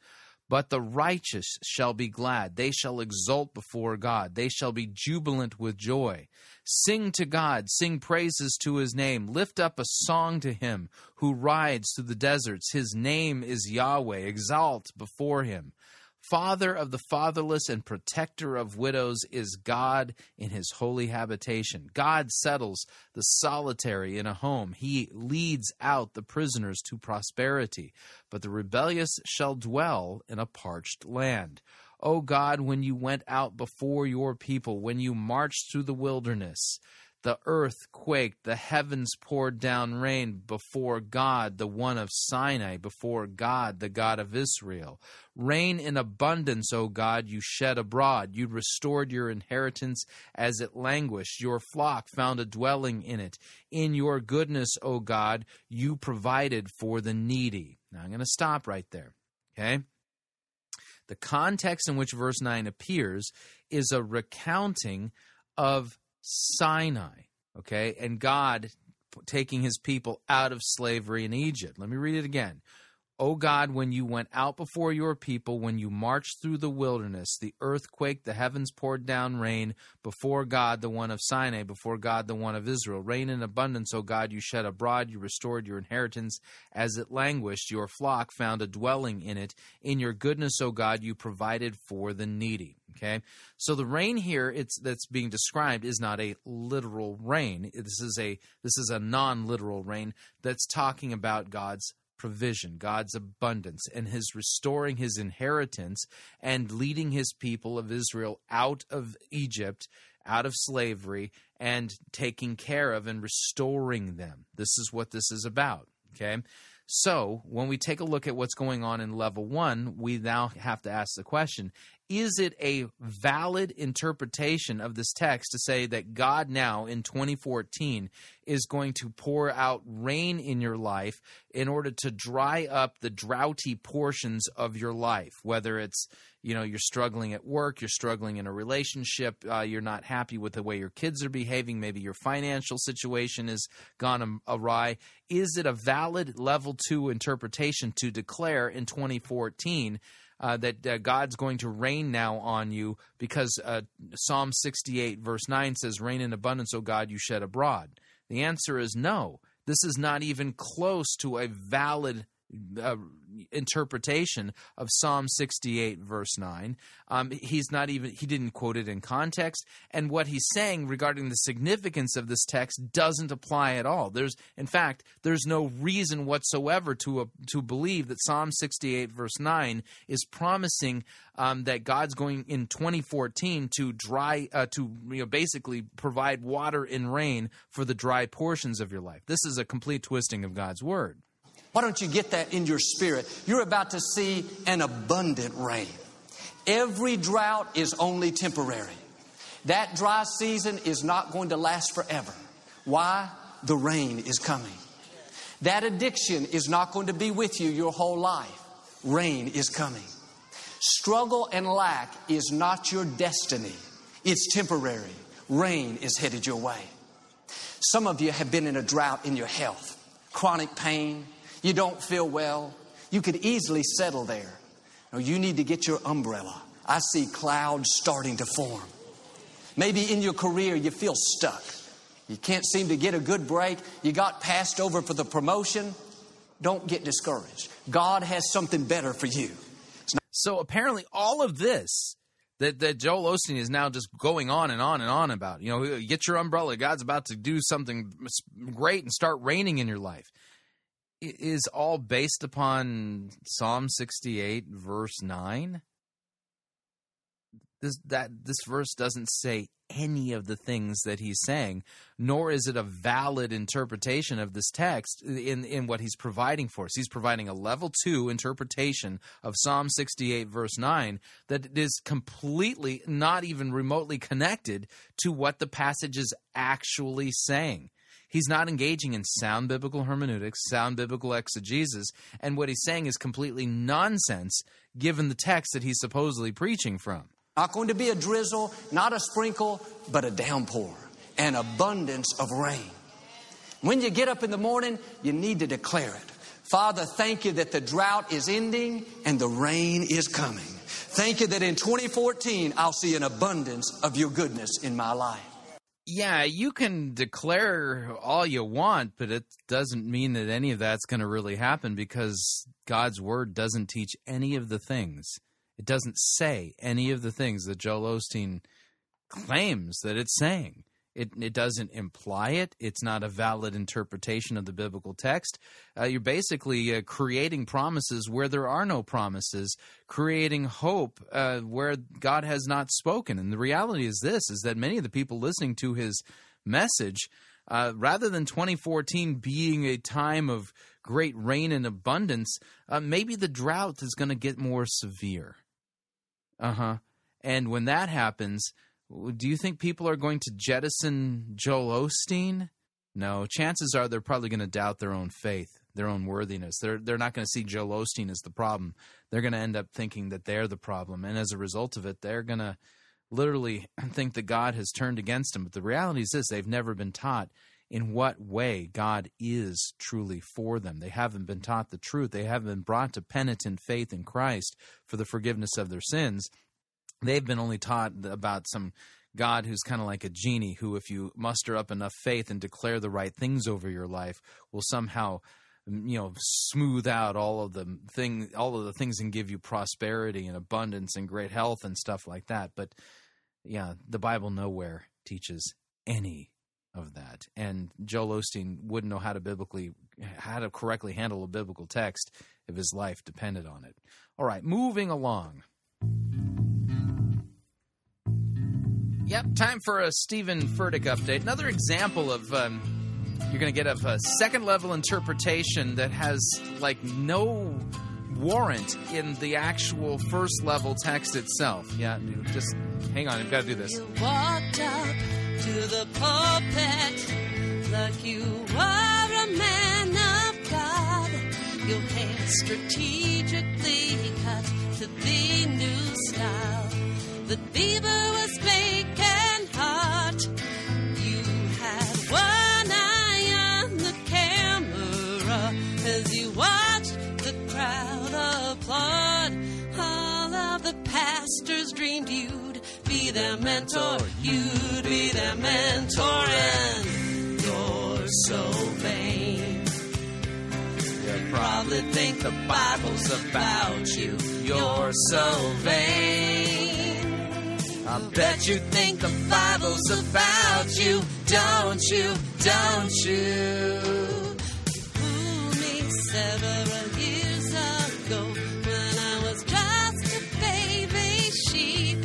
But the righteous shall be glad. They shall exult before God. They shall be jubilant with joy. Sing to God. Sing praises to his name. Lift up a song to him who rides through the deserts. His name is Yahweh. Exalt before him. Father of the fatherless and protector of widows is God in his holy habitation. God settles the solitary in a home. He leads out the prisoners to prosperity, but the rebellious shall dwell in a parched land. O God, when you went out before your people, when you marched through the wilderness, The earth quaked, the heavens poured down rain before God, the one of Sinai, before God, the God of Israel. Rain in abundance, O God, you shed abroad. You restored your inheritance as it languished. Your flock found a dwelling in it. In your goodness, O God, you provided for the needy. Now I'm going to stop right there, okay? The context in which verse 9 appears is a recounting of Sinai, okay, and God taking his people out of slavery in Egypt. Let me read it again. O God, when you went out before your people, when you marched through the wilderness, the earth quaked, the heavens poured down rain before God, the one of Sinai, before God, the one of Israel. Rain in abundance, O God, you shed abroad, you restored your inheritance as it languished. Your flock found a dwelling in it. In your goodness, O God, you provided for the needy. Okay, so the rain here that's being described is not a literal rain. This is a non-literal rain that's talking about God's provision, God's abundance, and his restoring his inheritance and leading his people of Israel out of Egypt, out of slavery, and taking care of and restoring them. This is what this is about, okay? So when we take a look at what's going on in level one, we now have to ask the question, is it a valid interpretation of this text to say that God now in 2014 is going to pour out rain in your life in order to dry up the droughty portions of your life, whether it's, you know, you're struggling at work, you're struggling in a relationship, you're not happy with the way your kids are behaving, maybe your financial situation has gone awry. Is it a valid level two interpretation to declare in 2014 that God's going to rain now on you because Psalm 68 verse 9 says, rain in abundance, O God, you shed abroad? The answer is no. This is not even close to a valid interpretation of Psalm 68 verse 9. He didn't quote it in context, and what he's saying regarding the significance of this text doesn't apply at all. In fact, there's no reason whatsoever to believe that Psalm 68 verse 9 is promising that God's going in 2014 to basically provide water and rain for the dry portions of your life. This is a complete twisting of God's word. Why don't you get that in your spirit? You're about to see an abundant rain. Every drought is only temporary. That dry season is not going to last forever. Why? The rain is coming. That addiction is not going to be with you your whole life. Rain is coming. Struggle and lack is not your destiny. It's temporary. Rain is headed your way. Some of you have been in a drought in your health, chronic pain. You don't feel well. You could easily settle there. No, you need to get your umbrella. I see clouds starting to form. Maybe in your career, you feel stuck. You can't seem to get a good break. You got passed over for the promotion. Don't get discouraged. God has something better for you. So apparently all of this that Joel Osteen is now just going on and on and on about. You know, get your umbrella. God's about to do something great and start raining in your life. It is all based upon Psalm 68, verse 9. This verse doesn't say any of the things that he's saying, nor is it a valid interpretation of this text in what he's providing for us. He's providing a level 2 interpretation of Psalm 68, verse 9, that is completely not even remotely connected to what the passage is actually saying. He's not engaging in sound biblical hermeneutics, sound biblical exegesis, and what he's saying is completely nonsense given the text that he's supposedly preaching from. Not going to be a drizzle, not a sprinkle, but a downpour, an abundance of rain. When you get up in the morning, you need to declare it. Father, thank you that the drought is ending and the rain is coming. Thank you that in 2014, I'll see an abundance of your goodness in my life. Yeah, you can declare all you want, but it doesn't mean that any of that's going to really happen because God's word doesn't teach any of the things. It doesn't say any of the things that Joel Osteen claims that it's saying. It doesn't imply it. It's not a valid interpretation of the biblical text. You're basically creating promises where there are no promises, creating hope where God has not spoken. And the reality is that many of the people listening to his message, rather than 2014 being a time of great rain and abundance, maybe the drought is going to get more severe. And when that happens, do you think people are going to jettison Joel Osteen? No, chances are they're probably going to doubt their own faith, their own worthiness. They're not going to see Joel Osteen as the problem. They're going to end up thinking that they're the problem. And as a result of it, they're going to literally think that God has turned against them. But the reality is this: they've never been taught in what way God is truly for them. They haven't been taught the truth. They haven't been brought to penitent faith in Christ for the forgiveness of their sins. They've been only taught about some God who's kind of like a genie who, if you muster up enough faith and declare the right things over your life, will somehow, you know, smooth out all of the things and give you prosperity and abundance and great health and stuff like that. But yeah, the Bible nowhere teaches any of that. And Joel Osteen wouldn't know how to correctly handle a biblical text if his life depended on it. All right, moving along. Yep, time for a Stephen Furtick update. Another example of you're going to get of a second-level interpretation that has, like, no warrant in the actual first-level text itself. Yeah, dude, just hang on. I've got to do this. You walked up to the pulpit like you are a man of God. Your hand strategically cut to the new style. The fever was big and hot. You had one eye on the camera as you watched the crowd applaud. All of the pastors dreamed you'd be their mentor. You'd be their mentor, and you're so vain. You probably think the Bible's about you. You're so vain. I bet you think the Bible's about you, don't you, don't you? You fooled me several years ago when I was just a baby sheep.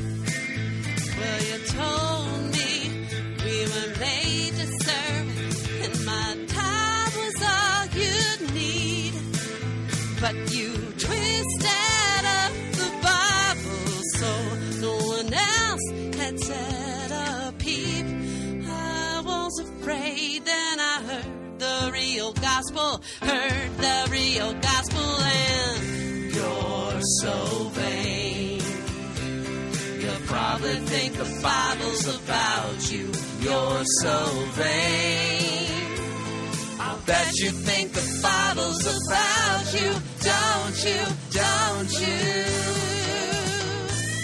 Well, you told me we were made to serve, and my time was all you'd need. But you twisted up the Bible so no one else said a peep. I was afraid, then I heard the real gospel, and you're so vain. You'll probably think the Bible's about you. You're so vain. I bet you think the Bible's about you, don't you, don't you?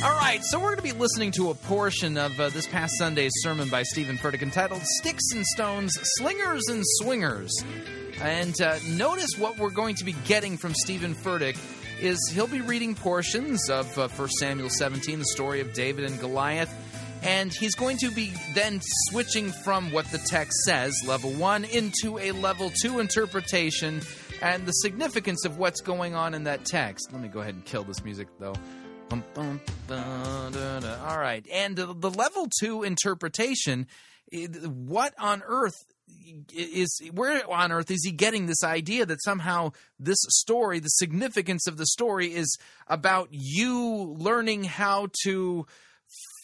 All right, so we're going to be listening to a portion of this past Sunday's sermon by Stephen Furtick entitled Sticks and Stones, Slingers and Swingers. And notice what we're going to be getting from Stephen Furtick is he'll be reading portions of 1 Samuel 17, the story of David and Goliath. And he's going to be then switching from what the text says, level one, into a level two interpretation and the significance of what's going on in that text. Let me go ahead and kill this music, though. Bum, bum, bum, da, da. All right, and the level two interpretation, where on earth is he getting this idea that somehow this story, the significance of the story, is about you learning how to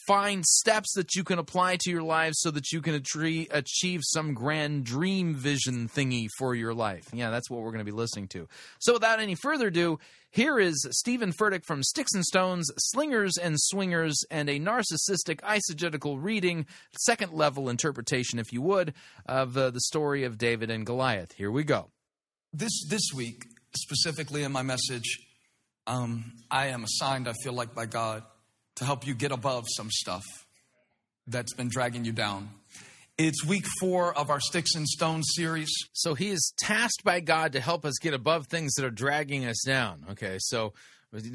find steps that you can apply to your life so that you can achieve some grand dream vision thingy for your life. Yeah, that's what we're going to be listening to. So without any further ado, here is Stephen Furtick from Sticks and Stones, Slingers and Swingers, and a narcissistic, eisegetical reading, second-level interpretation, if you would, of the story of David and Goliath. Here we go. This week, specifically in my message, I am assigned, I feel like, by God, to help you get above some stuff that's been dragging you down. It's week 4 of our Sticks and Stones series. So he is tasked by God to help us get above things that are dragging us down. Okay, so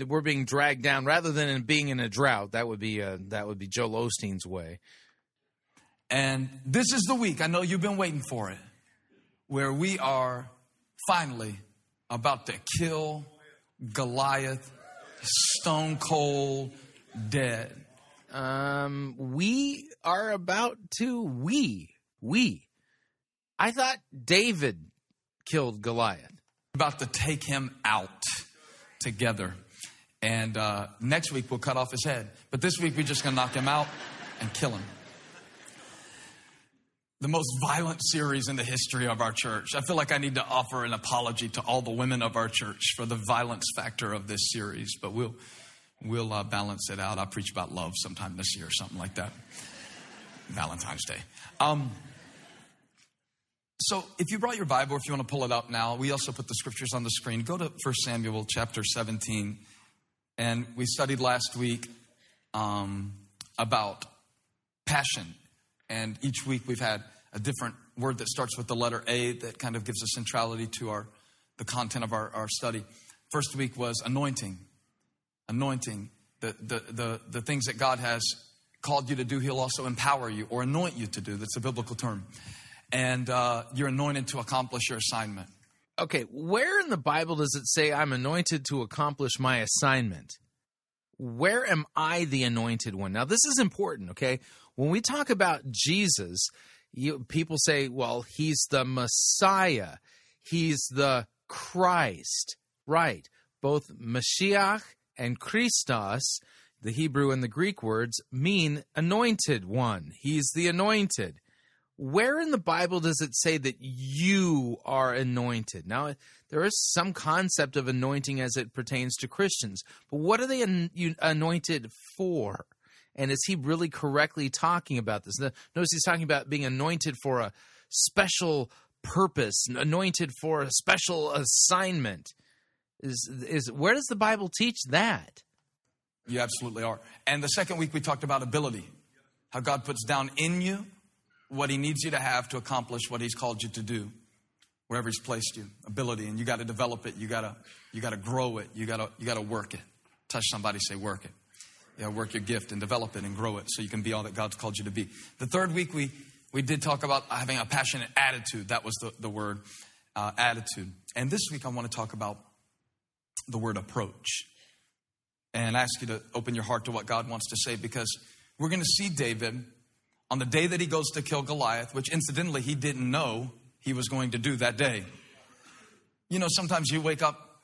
we're being dragged down rather than being in a drought. That would be Joel Osteen's way. And this is the week, I know you've been waiting for it, where we are finally about to kill Goliath, stone cold, dead. We are about to We. I thought David killed Goliath. About to take him out together. And next week we'll cut off his head. But this week we're just going to knock him out and kill him. The most violent series in the history of our church. I feel like I need to offer an apology to all the women of our church for the violence factor of this series. But we'll balance it out. I'll preach about love sometime this year or something like that. Valentine's Day. So if you brought your Bible, if you want to pull it up now, we also put the scriptures on the screen. Go to 1 Samuel chapter 17. And we studied last week about passion. And each week we've had a different word that starts with the letter A that kind of gives a centrality to the content of our study. First week was anointing. Anointing. The things that God has called you to do, he'll also empower you or anoint you to do. That's a biblical term. And you're anointed to accomplish your assignment. Okay, where in the Bible does it say I'm anointed to accomplish my assignment? Where am I the anointed one? Now, this is important, okay? When we talk about Jesus, people say, well, he's the Messiah. He's the Christ. Right. Both Mashiach and Christos, the Hebrew and the Greek words, mean anointed one. He's the anointed. Where in the Bible does it say that you are anointed? Now, there is some concept of anointing as it pertains to Christians, but what are they anointed for? And is he really correctly talking about this? Notice he's talking about being anointed for a special purpose, anointed for a special assignment. Where does the Bible teach that? You absolutely are. And the second week we talked about ability, how God puts down in you what he needs you to have to accomplish what he's called you to do, wherever he's placed you, ability. And you got to develop it. You got to grow it. You got to work it. Touch somebody, say work it. Yeah, work your gift and develop it and grow it so you can be all that God's called you to be. The third week we did talk about having a passionate attitude. That was the word, attitude. And this week I want to talk about the word approach. And I ask you to open your heart to what God wants to say, because we're going to see David on the day that he goes to kill Goliath, which incidentally he didn't know he was going to do that day. You know, sometimes you wake up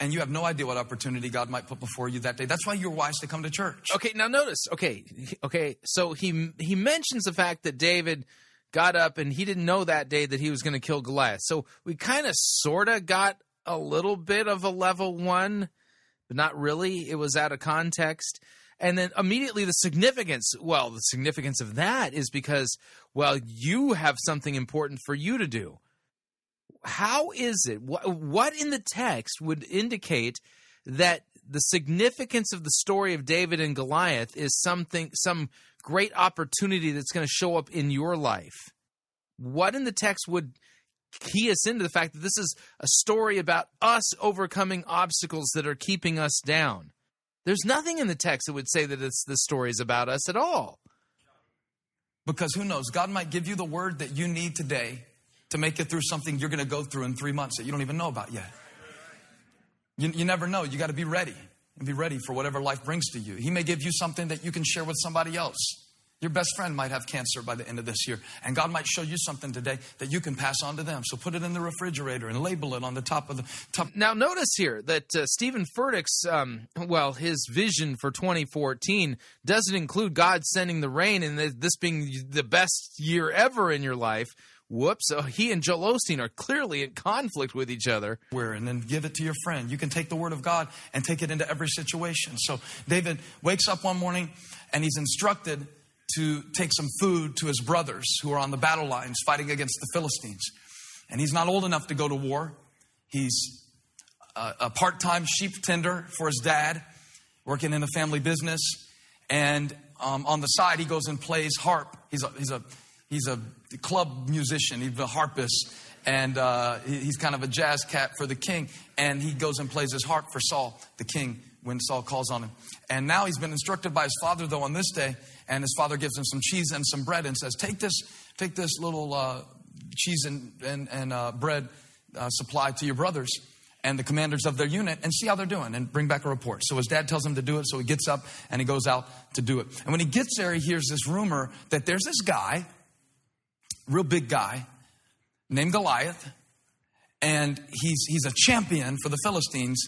and you have no idea what opportunity God might put before you that day. That's why you're wise to come to church. Okay, now notice. Okay. So he mentions the fact that David got up and he didn't know that day that he was going to kill Goliath. So we kind of sort of got a little bit of a level one, but not really. It was out of context. And then immediately the significance of that is because, well, you have something important for you to do. How is it? What in the text would indicate that the significance of the story of David and Goliath is some great opportunity that's going to show up in your life? What in the text would key us into the fact that this is a story about us overcoming obstacles that are keeping us down? There's nothing in the text that would say that the story is about us at all. Because who knows? God might give you the word that you need today to make it through something you're going to go through in 3 months that you don't even know about yet. You never know. You got to be ready. And be ready for whatever life brings to you. He may give you something that you can share with somebody else. Your best friend might have cancer by the end of this year. And God might show you something today that you can pass on to them. So put it in the refrigerator and label it on the top of the top. Now notice here that Stephen Furtick's, his vision for 2014 doesn't include God sending the rain and this being the best year ever in your life. Whoops. So he and Joel Osteen are clearly in conflict with each other. And then give it to your friend. You can take the word of God and take it into every situation. So David wakes up one morning and he's instructed to take some food to his brothers who are on the battle lines fighting against the Philistines. And he's not old enough to go to war. He's a part-time sheep tender for his dad, working in a family business. And on the side, he goes and plays harp. He's a club musician. He's a harpist. And he's kind of a jazz cat for the king. And he goes and plays his harp for Saul, the king, when Saul calls on him. And now he's been instructed by his father, though, on this day. And his father gives him some cheese and some bread and says, take this little cheese and bread supply to your brothers and the commanders of their unit and see how they're doing and bring back a report. So his dad tells him to do it. So he gets up and he goes out to do it. And when he gets there, he hears this rumor that there's this guy real big guy named Goliath, and he's a champion for the Philistines,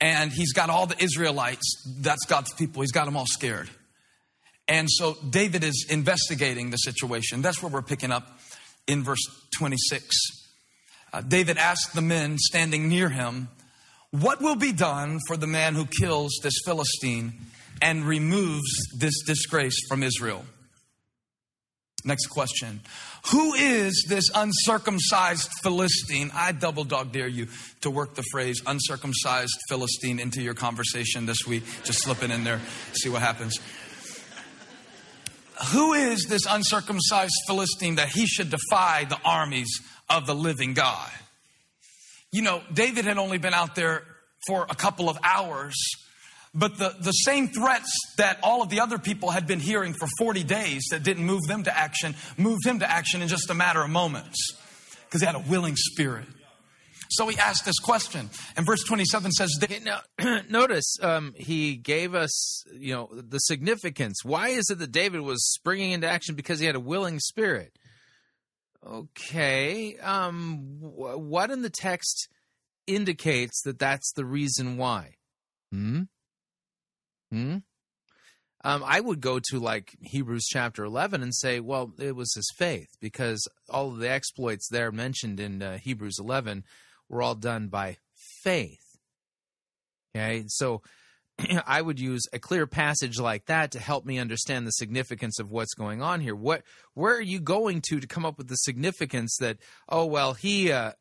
and he's got all the Israelites, that's God's people, he's got them all scared. And so David is investigating the situation. That's where we're picking up in verse 26. David asked the men standing near him, "What will be done for the man who kills this Philistine and removes this disgrace from Israel?" Next question. Who is this uncircumcised Philistine? I double dog dare you to work the phrase uncircumcised Philistine into your conversation this week. Just slip it in there, see what happens. Who is this uncircumcised Philistine that he should defy the armies of the living God? You know, David had only been out there for a couple of hours, but the same threats that all of the other people had been hearing for 40 days that didn't move them to action, moved him to action in just a matter of moments because he had a willing spirit. So he asked this question, and verse 27 says... Now, notice he gave us, you know, the significance. Why is it that David was springing into action? Because he had a willing spirit. Okay, what in the text indicates that that's the reason why? I would go to like Hebrews chapter 11 and say, well, it was his faith, because all of the exploits there mentioned in Hebrews 11 were all done by faith. Okay, so I would use a clear passage like that to help me understand the significance of what's going on here. Where are you going to come up with the significance that, oh, well, he, you know,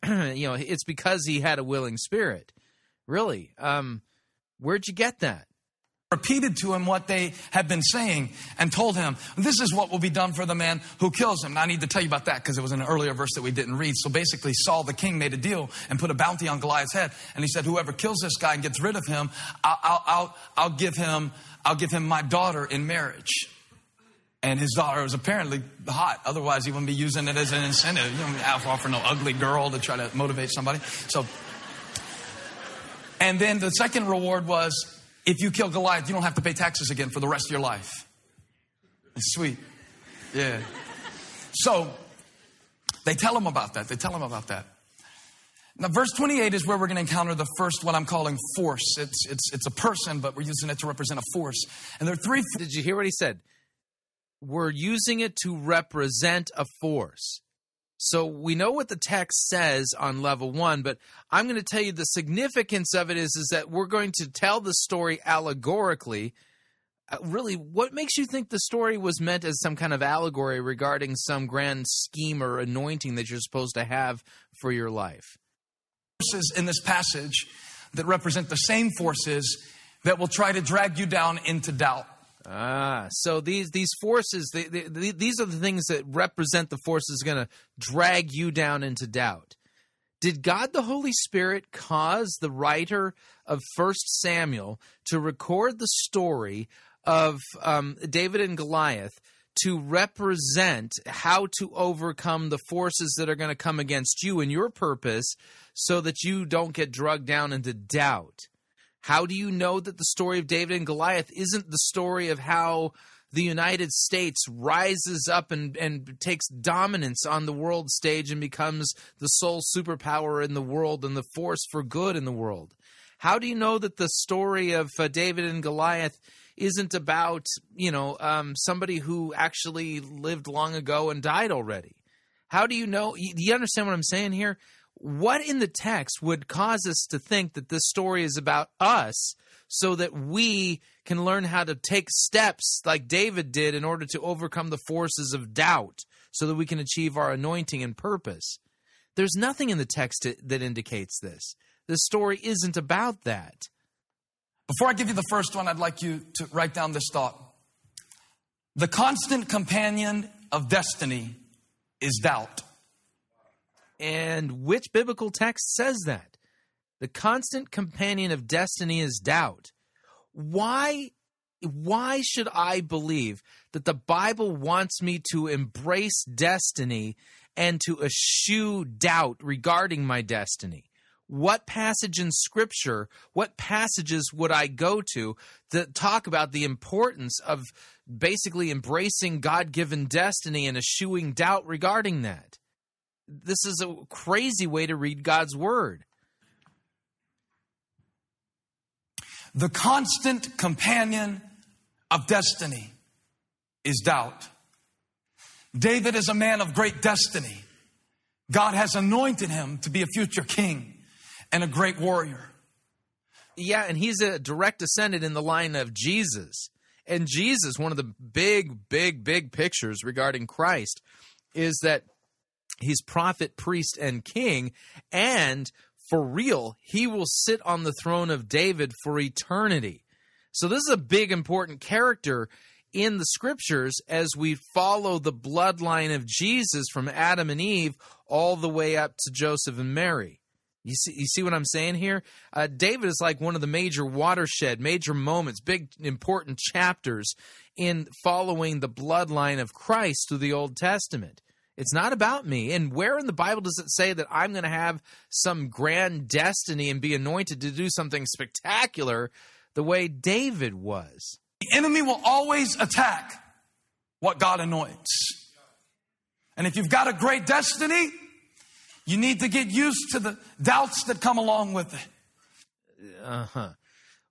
it's because he had a willing spirit? Really? Where'd you get that? Repeated to him what they had been saying and told him, this is what will be done for the man who kills him. Now, I need to tell you about that because it was an earlier verse that we didn't read. So basically, Saul the king made a deal and put a bounty on Goliath's head, and he said, "Whoever kills this guy and gets rid of him, I'll give him my daughter in marriage." And his daughter was apparently hot; otherwise, he wouldn't be using it as an incentive. You don't offer no ugly girl to try to motivate somebody. So, and then the second reward was, if you kill Goliath, you don't have to pay taxes again for the rest of your life. It's sweet. Yeah. So they tell him about that. Now, verse 28 is where we're going to encounter the first, what I'm calling force. It's a person, but we're using it to represent a force. And there are three. Did you hear what he said? We're using it to represent a force. So we know what the text says on level one, but I'm going to tell you the significance of it is that we're going to tell the story allegorically. Really, what makes you think the story was meant as some kind of allegory regarding some grand scheme or anointing that you're supposed to have for your life? Forces in this passage that represent the same forces that will try to drag you down into doubt. So these forces, these are the things that represent the forces going to drag you down into doubt. Did God the Holy Spirit cause the writer of 1 Samuel to record the story of David and Goliath to represent how to overcome the forces that are going to come against you and your purpose so that you don't get dragged down into doubt? How do you know that the story of David and Goliath isn't the story of how the United States rises up and takes dominance on the world stage and becomes the sole superpower in the world and the force for good in the world? How do you know that the story of David and Goliath isn't about, you know, somebody who actually lived long ago and died already? How do you know? Do you understand what I'm saying here? What in the text would cause us to think that this story is about us so that we can learn how to take steps like David did in order to overcome the forces of doubt so that we can achieve our anointing and purpose? There's nothing in the text that indicates this. The story isn't about that. Before I give you the first one, I'd like you to write down this thought. The constant companion of destiny is doubt. And which biblical text says that? The constant companion of destiny is doubt. Why should I believe that the Bible wants me to embrace destiny and to eschew doubt regarding my destiny? what passage in Scripture, what passages would I go to talk about the importance of basically embracing God-given destiny and eschewing doubt regarding that? This is a crazy way to read God's Word. The constant companion of destiny is doubt. David is a man of great destiny. God has anointed him to be a future king and a great warrior. Yeah, and he's a direct descendant in the line of Jesus. And Jesus, one of the big pictures regarding Christ is that he's prophet, priest, and king. And for real, he will sit on the throne of David for eternity. So this is a big, important character in the Scriptures as we follow the bloodline of Jesus from Adam and Eve all the way up to Joseph and Mary. You see what I'm saying here? David is like one of the major watershed, major moments, big, important chapters in following the bloodline of Christ through the Old Testament. It's not about me. And where in the Bible does it say that I'm going to have some grand destiny and be anointed to do something spectacular the way David was? The enemy will always attack what God anoints. And if you've got a great destiny, you need to get used to the doubts that come along with it. Uh-huh.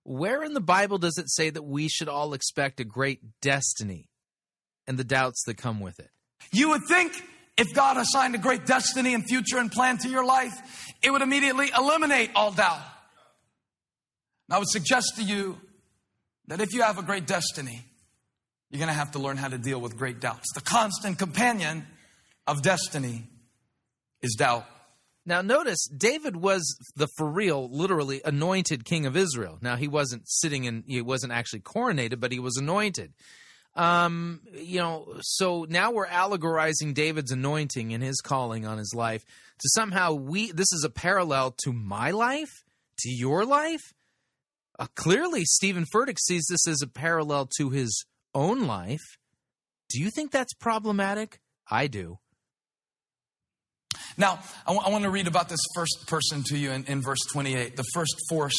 Where in the Bible does it say that we should all expect a great destiny and the doubts that come with it? You would think if God assigned a great destiny and future and plan to your life, it would immediately eliminate all doubt. And I would suggest to you that if you have a great destiny, you're going to have to learn how to deal with great doubts. The constant companion of destiny is doubt. Now notice, David was the for real, literally anointed king of Israel. Now he wasn't actually coronated, but he was anointed. So now we're allegorizing David's anointing and his calling on his life to somehow this is a parallel to my life, to your life. Clearly, Stephen Furtick sees this as a parallel to his own life. Do you think that's problematic? I do. Now, I want to read about this first person to you in verse 28, the first force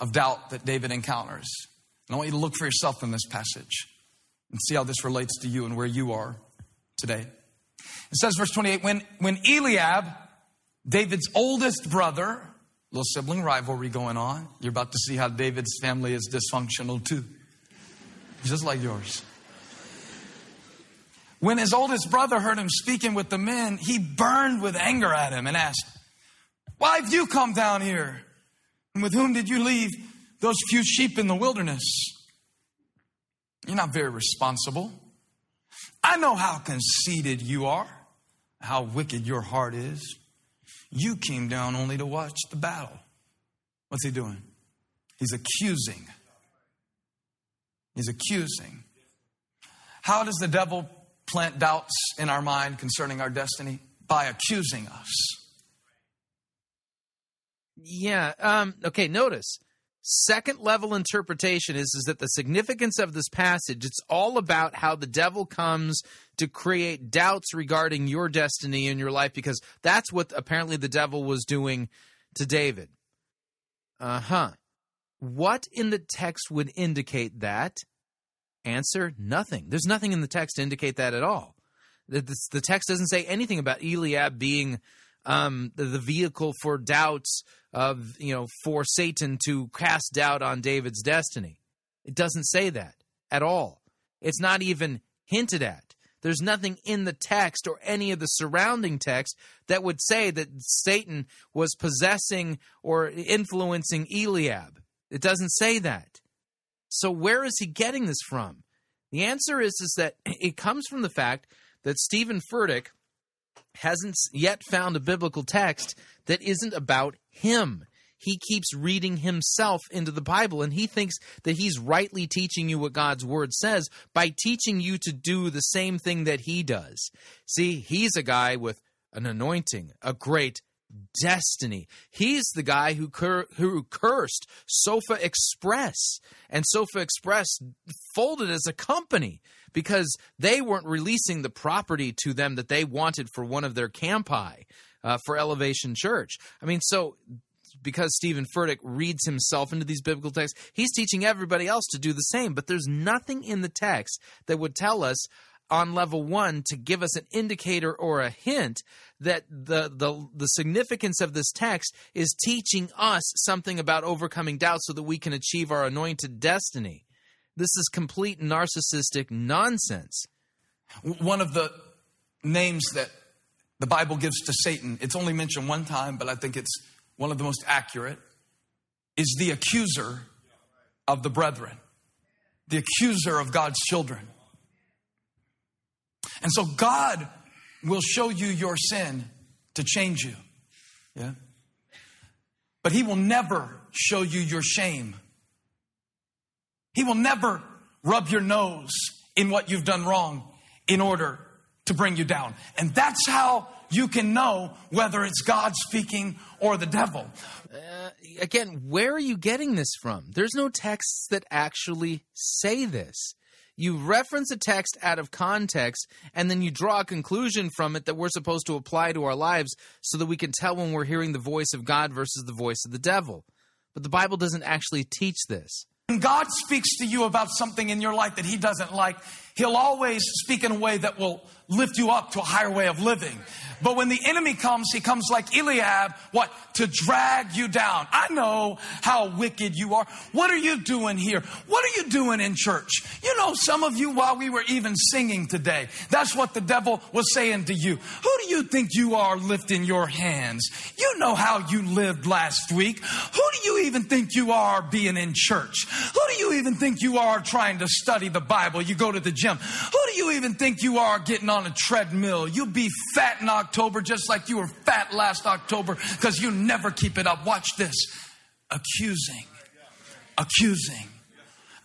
of doubt that David encounters. And I want you to look for yourself in this passage and see how this relates to you and where you are today. It says, verse 28, when Eliab, David's oldest brother, little sibling rivalry going on. You're about to see how David's family is dysfunctional too. Just like yours. When his oldest brother heard him speaking with the men, he burned with anger at him and asked, "Why have you come down here? And with whom did you leave those few sheep in the wilderness? You're not very responsible. I know how conceited you are, how wicked your heart is. You came down only to watch the battle." What's he doing? He's accusing. He's accusing. How does the devil plant doubts in our mind concerning our destiny? By accusing us. Yeah. Okay, notice. Second level interpretation is that the significance of this passage, it's all about how the devil comes to create doubts regarding your destiny in your life, because that's what apparently the devil was doing to David. Uh-huh. What in the text would indicate that? Answer, nothing. There's nothing in the text to indicate that at all. The text doesn't say anything about Eliab being the vehicle for doubts of, for Satan to cast doubt on David's destiny. It doesn't say that at all. It's not even hinted at. There's nothing in the text or any of the surrounding text that would say that Satan was possessing or influencing Eliab. It doesn't say that. So where is he getting this from? The answer is that it comes from the fact that Stephen Furtick hasn't yet found a biblical text that isn't about him. He keeps reading himself into the Bible, and he thinks that he's rightly teaching you what God's Word says by teaching you to do the same thing that he does. See, he's a guy with an anointing, a great destiny. He's the guy who cursed Sofa Express, and Sofa Express folded as a company because they weren't releasing the property to them that they wanted for one of their campi for Elevation Church. I mean, so because Stephen Furtick reads himself into these biblical texts, he's teaching everybody else to do the same. But there's nothing in the text that would tell us on level one to give us an indicator or a hint that the significance of this text is teaching us something about overcoming doubt so that we can achieve our anointed destiny. This is complete narcissistic nonsense. One of the names that the Bible gives to Satan, it's only mentioned one time, but I think it's one of the most accurate, is the accuser of the brethren, the accuser of God's children. And so God will show you your sin to change you. Yeah. But he will never show you your shame. He will never rub your nose in what you've done wrong in order to bring you down. And that's how you can know whether it's God speaking or the devil. Again, where are you getting this from? There's no texts that actually say this. You reference a text out of context, and then you draw a conclusion from it that we're supposed to apply to our lives so that we can tell when we're hearing the voice of God versus the voice of the devil. But the Bible doesn't actually teach this. When God speaks to you about something in your life that he doesn't like, he'll always speak in a way that will lift you up to a higher way of living. But when the enemy comes, he comes like Eliab, what? To drag you down. I know how wicked you are. What are you doing here? What are you doing in church? You know, some of you, while we were even singing today, that's what the devil was saying to you. Who do you think you are lifting your hands? You know how you lived last week. Who do you even think you are being in church? Who do you even think you are trying to study the Bible? You go to the gym. Who do you even think you are getting on a treadmill? You'll be fat in October just like you were fat last October because you never keep it up. Watch this. Accusing. Accusing.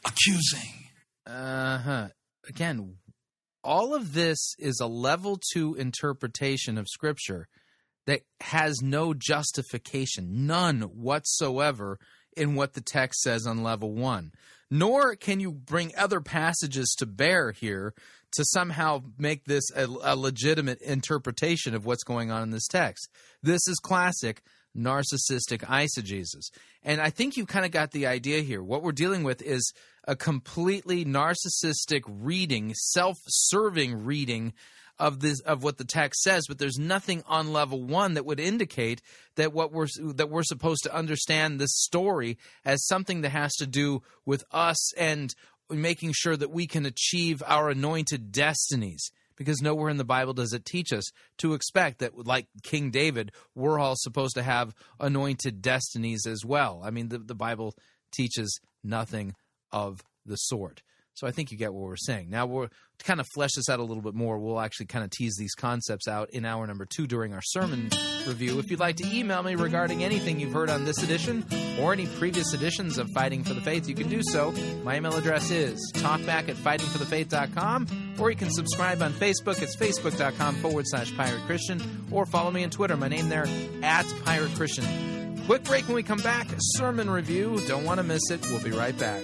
Accusing. Again, all of this is a level two interpretation of Scripture that has no justification, none whatsoever, in what the text says on level one. Nor can you bring other passages to bear here to somehow make this a legitimate interpretation of what's going on in this text. This is classic narcissistic eisegesis. And I think you kind of got the idea here. What we're dealing with is a completely narcissistic reading, self-serving reading of what the text says, but there's nothing on level one that would indicate that we're supposed to understand this story as something that has to do with us and making sure that we can achieve our anointed destinies. Because nowhere in the Bible does it teach us to expect that, like King David, we're all supposed to have anointed destinies as well. I mean, the Bible teaches nothing of the sort. So I think you get what we're saying. Now, we're to kind of flesh this out a little bit more. We'll actually kind of tease these concepts out in hour number two during our sermon review. If you'd like to email me regarding anything you've heard on this edition or any previous editions of Fighting for the Faith, you can do so. My email address is talkback@fightingforthefaith.com, or you can subscribe on Facebook. It's facebook.com/Pirate Christian, or follow me on Twitter. My name there, @Pirate Christian. Quick break. When we come back, sermon review. Don't want to miss it. We'll be right back.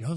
You're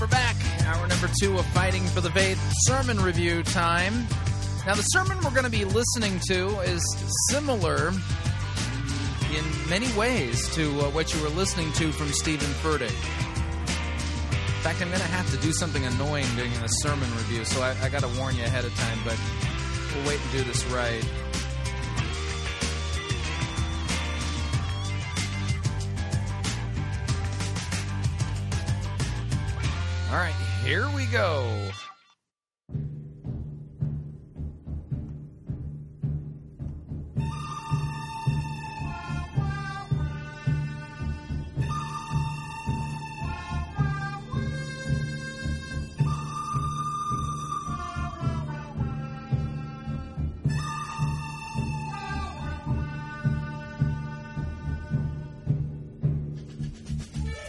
We're back. Hour number 2 of Fighting for the Faith, sermon review time. Now, the sermon we're going to be listening to is similar in many ways to what you were listening to from Stephen Furtick. In fact, I'm going to have to do something annoying during the sermon review, so I got to warn you ahead of time, but we'll wait and do this right. All right, here we go.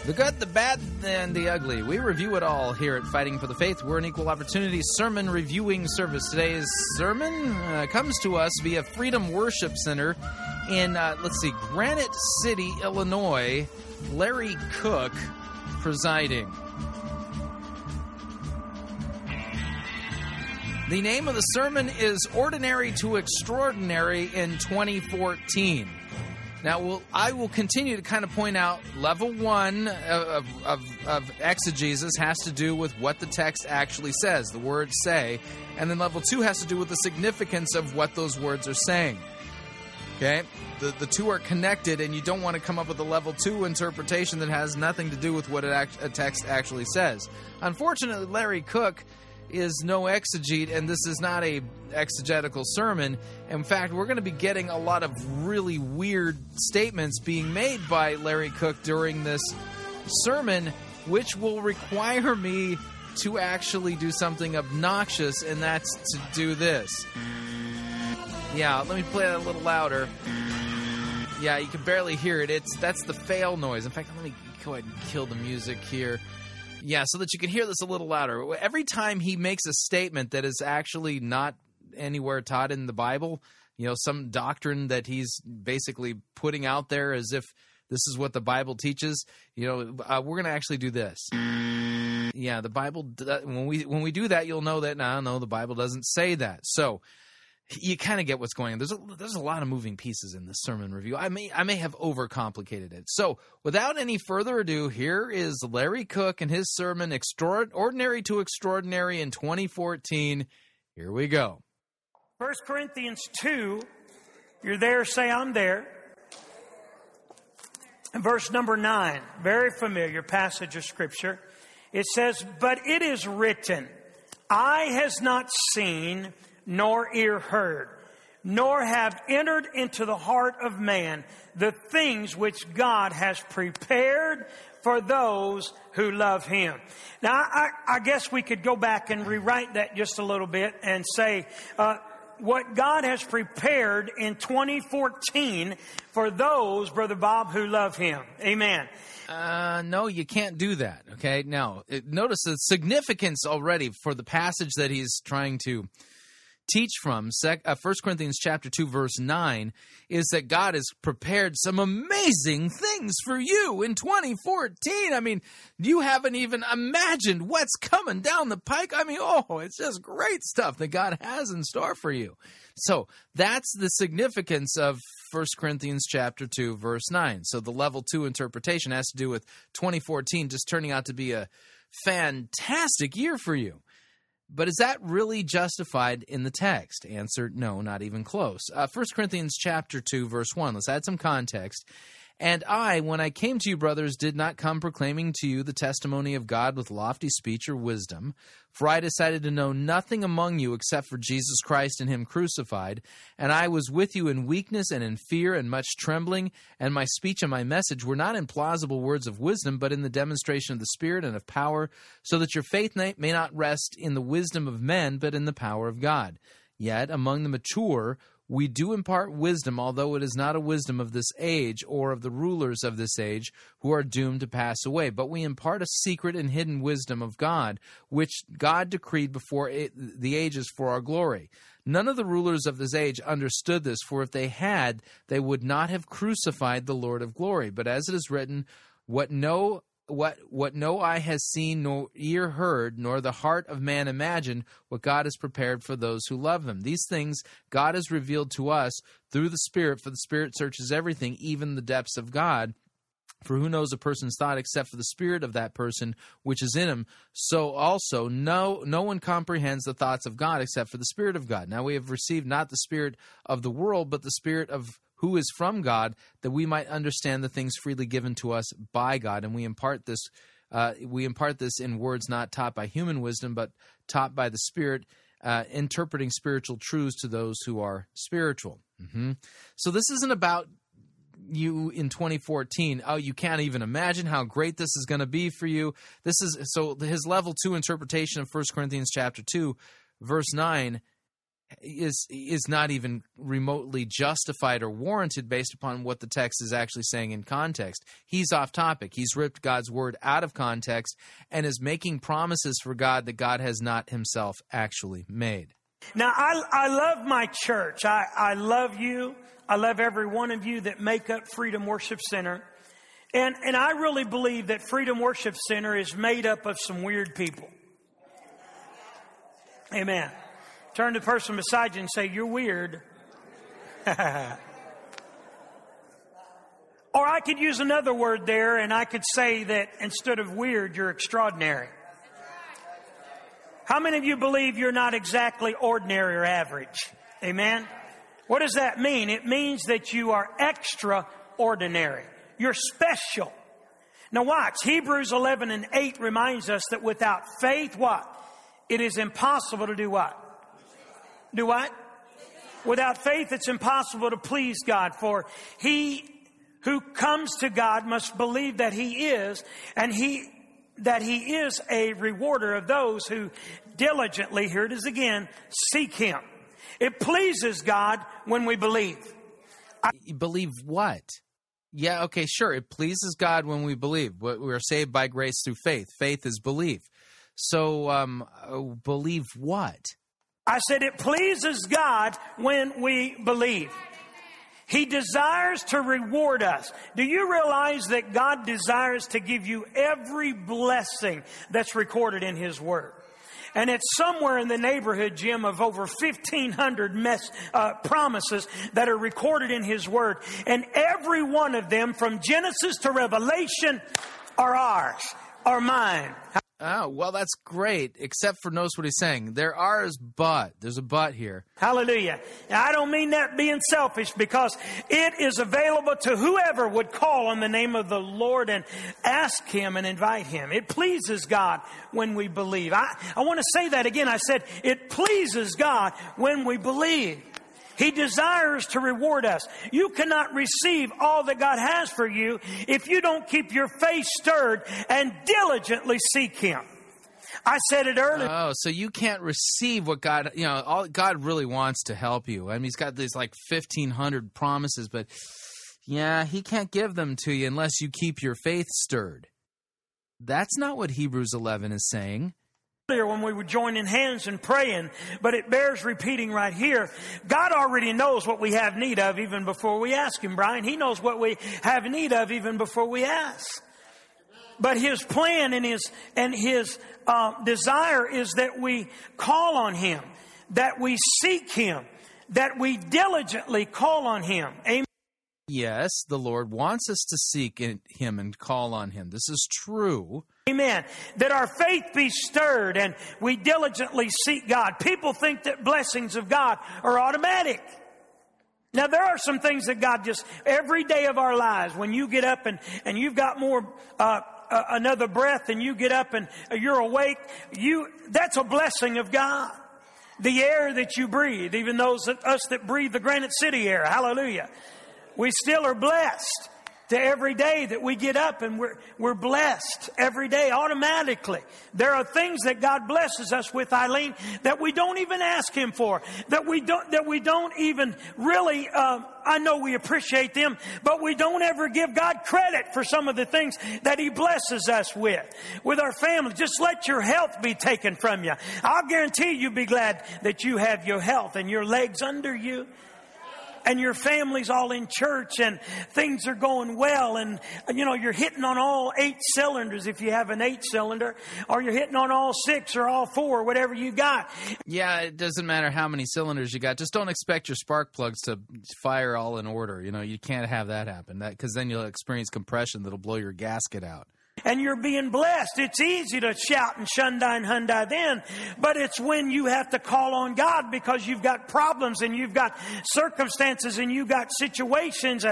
The good, the bad, and the ugly. We review it all here at Fighting for the Faith. We're an equal opportunity sermon reviewing service. Today's sermon comes to us via Freedom Worship Center in, Granite City, Illinois. Larry Cook presiding. The name of the sermon is Ordinary to Extraordinary in 2014. Now, I will continue to kind of point out level one of exegesis has to do with what the text actually says, the words say, and then level 2 has to do with the significance of what those words are saying. Okay? The two are connected, and you don't want to come up with a level 2 interpretation that has nothing to do with what a text actually says. Unfortunately, Larry Cook is no exegete, and this is not a exegetical sermon. In fact, we're going to be getting a lot of really weird statements being made by Larry Cook during this sermon, which will require me to actually do something obnoxious, and that's to do this. Yeah, let me play that a little louder. Yeah, you can barely hear it. That's the fail noise. In fact, let me go ahead and kill the music here. Yeah, so that you can hear this a little louder. Every time he makes a statement that is actually not anywhere taught in the Bible, you know, some doctrine that he's basically putting out there as if this is what the Bible teaches, you know, we're going to actually do this. Yeah, the Bible, when we do that, you'll know that, no, the Bible doesn't say that. So you kind of get what's going on. There's a lot of moving pieces in this sermon review. I may have overcomplicated it. So without any further ado, here is Larry Cook and his sermon, Ordinary to Extraordinary in 2014. Here we go. 1 Corinthians 2, you're there, say I'm there. And verse number 9, very familiar passage of Scripture. It says, but it is written, eye has not seen, nor ear heard, nor have entered into the heart of man the things which God has prepared for those who love Him. Now, I guess we could go back and rewrite that just a little bit and say, what God has prepared in 2014 for those, Brother Bob, who love Him. Amen. No, you can't do that, okay? Now, notice the significance already for the passage that he's trying to teach from. 1 Corinthians chapter 2, verse 9, is that God has prepared some amazing things for you in 2014. I mean, you haven't even imagined what's coming down the pike. I mean, it's just great stuff that God has in store for you. So that's the significance of 1 Corinthians chapter 2, verse 9. So the level 2 interpretation has to do with 2014 just turning out to be a fantastic year for you. But is that really justified in the text? Answer, no, not even close. 1 Corinthians chapter 2, verse 1. Let's add some context. And I, when I came to you, brothers, did not come proclaiming to you the testimony of God with lofty speech or wisdom, for I decided to know nothing among you except for Jesus Christ and him crucified. And I was with you in weakness and in fear and much trembling, and my speech and my message were not in plausible words of wisdom, but in the demonstration of the Spirit and of power, so that your faith may not rest in the wisdom of men, but in the power of God. Yet among the mature we do impart wisdom, although it is not a wisdom of this age or of the rulers of this age who are doomed to pass away. But we impart a secret and hidden wisdom of God, which God decreed before the ages for our glory. None of the rulers of this age understood this, for if they had, they would not have crucified the Lord of glory. But as it is written, what no eye has seen, nor ear heard, nor the heart of man imagined, what God has prepared for those who love him. These things God has revealed to us through the Spirit, for the Spirit searches everything, even the depths of God. For who knows a person's thought except for the spirit of that person which is in him? So also no one comprehends the thoughts of God except for the Spirit of God. Now we have received not the spirit of the world, but the Spirit of who is from God, that we might understand the things freely given to us by God. And we impart this in words not taught by human wisdom, but taught by the Spirit, interpreting spiritual truths to those who are spiritual. Mm-hmm. So this isn't about you in 2014, oh, you can't even imagine how great this is going to be for you. This is so his level 2 interpretation of 1 Corinthians chapter 2, verse 9 is not even remotely justified or warranted based upon what the text is actually saying in context. He's off topic. He's ripped God's word out of context and is making promises for God that God has not himself actually made. Now, I love my church. I love you. I love every one of you that make up Freedom Worship Center. And I really believe that Freedom Worship Center is made up of some weird people. Amen. Turn to the person beside you and say, "You're weird." Or I could use another word there, and I could say that instead of weird, you're extraordinary. How many of you believe you're not exactly ordinary or average? Amen? What does that mean? It means that you are extraordinary. You're special. Now watch. Hebrews 11 and 8 reminds us that without faith, what? It is impossible to do what? Do what? Without faith, it's impossible to please God. For he who comes to God must believe that he is, and that he is a rewarder of those who diligently, here it is again, seek him. It pleases God when we believe. Believe what? Yeah, okay, sure. It pleases God when we believe. We're saved by grace through faith. Faith is belief. So believe what? I said it pleases God when we believe. He desires to reward us. Do you realize that God desires to give you every blessing that's recorded in his word? And it's somewhere in the neighborhood, Jim, of over 1,500 promises that are recorded in his word. And every one of them, from Genesis to Revelation, are ours, are mine. Oh, well, that's great, except for notice what he's saying. There are is but. There's a but here. Hallelujah. Now, I don't mean that being selfish, because it is available to whoever would call on the name of the Lord and ask him and invite him. It pleases God when we believe. I want to say that again. I said it pleases God when we believe. He desires to reward us. You cannot receive all that God has for you if you don't keep your faith stirred and diligently seek him. I said it earlier. Oh, so you can't receive what God, all God really wants to help you. I mean, he's got these like 1,500 promises, but yeah, he can't give them to you unless you keep your faith stirred. That's not what Hebrews 11 is saying. When we were joining hands and praying, but it bears repeating right here. God already knows what we have need of even before we ask him, Brian. He knows what we have need of even before we ask. But his plan and his desire is that we call on him, that we seek him, that we diligently call on him. Amen. Yes, the Lord wants us to seek Him and call on Him. This is true. Amen. That our faith be stirred and we diligently seek God. People think that blessings of God are automatic. Now, there are some things that God just, every day of our lives, when you get up and you've got more another breath and you get up and you're awake, that's a blessing of God. The air that you breathe, even those of us that breathe the Granite City air, hallelujah. We still are blessed to every day that we get up, and we're blessed every day automatically. There are things that God blesses us with, Eileen, that we don't even ask Him for, that we don't even really. I know we appreciate them, but we don't ever give God credit for some of the things that He blesses us with our family. Just let your health be taken from you. I'll guarantee you'll be glad that you have your health and your legs under you. And your family's all in church and things are going well. And, you know, you're hitting on all 8 cylinders if you have an 8 cylinder. Or you're hitting on all 6 or all 4, whatever you got. Yeah, it doesn't matter how many cylinders you got. Just don't expect your spark plugs to fire all in order. You know, you can't have that happen. Because then you'll experience compression that'll blow your gasket out. And you're being blessed. It's easy to shout and shundine Hyundai then, but it's when you have to call on God because you've got problems and you've got circumstances and you've got situations.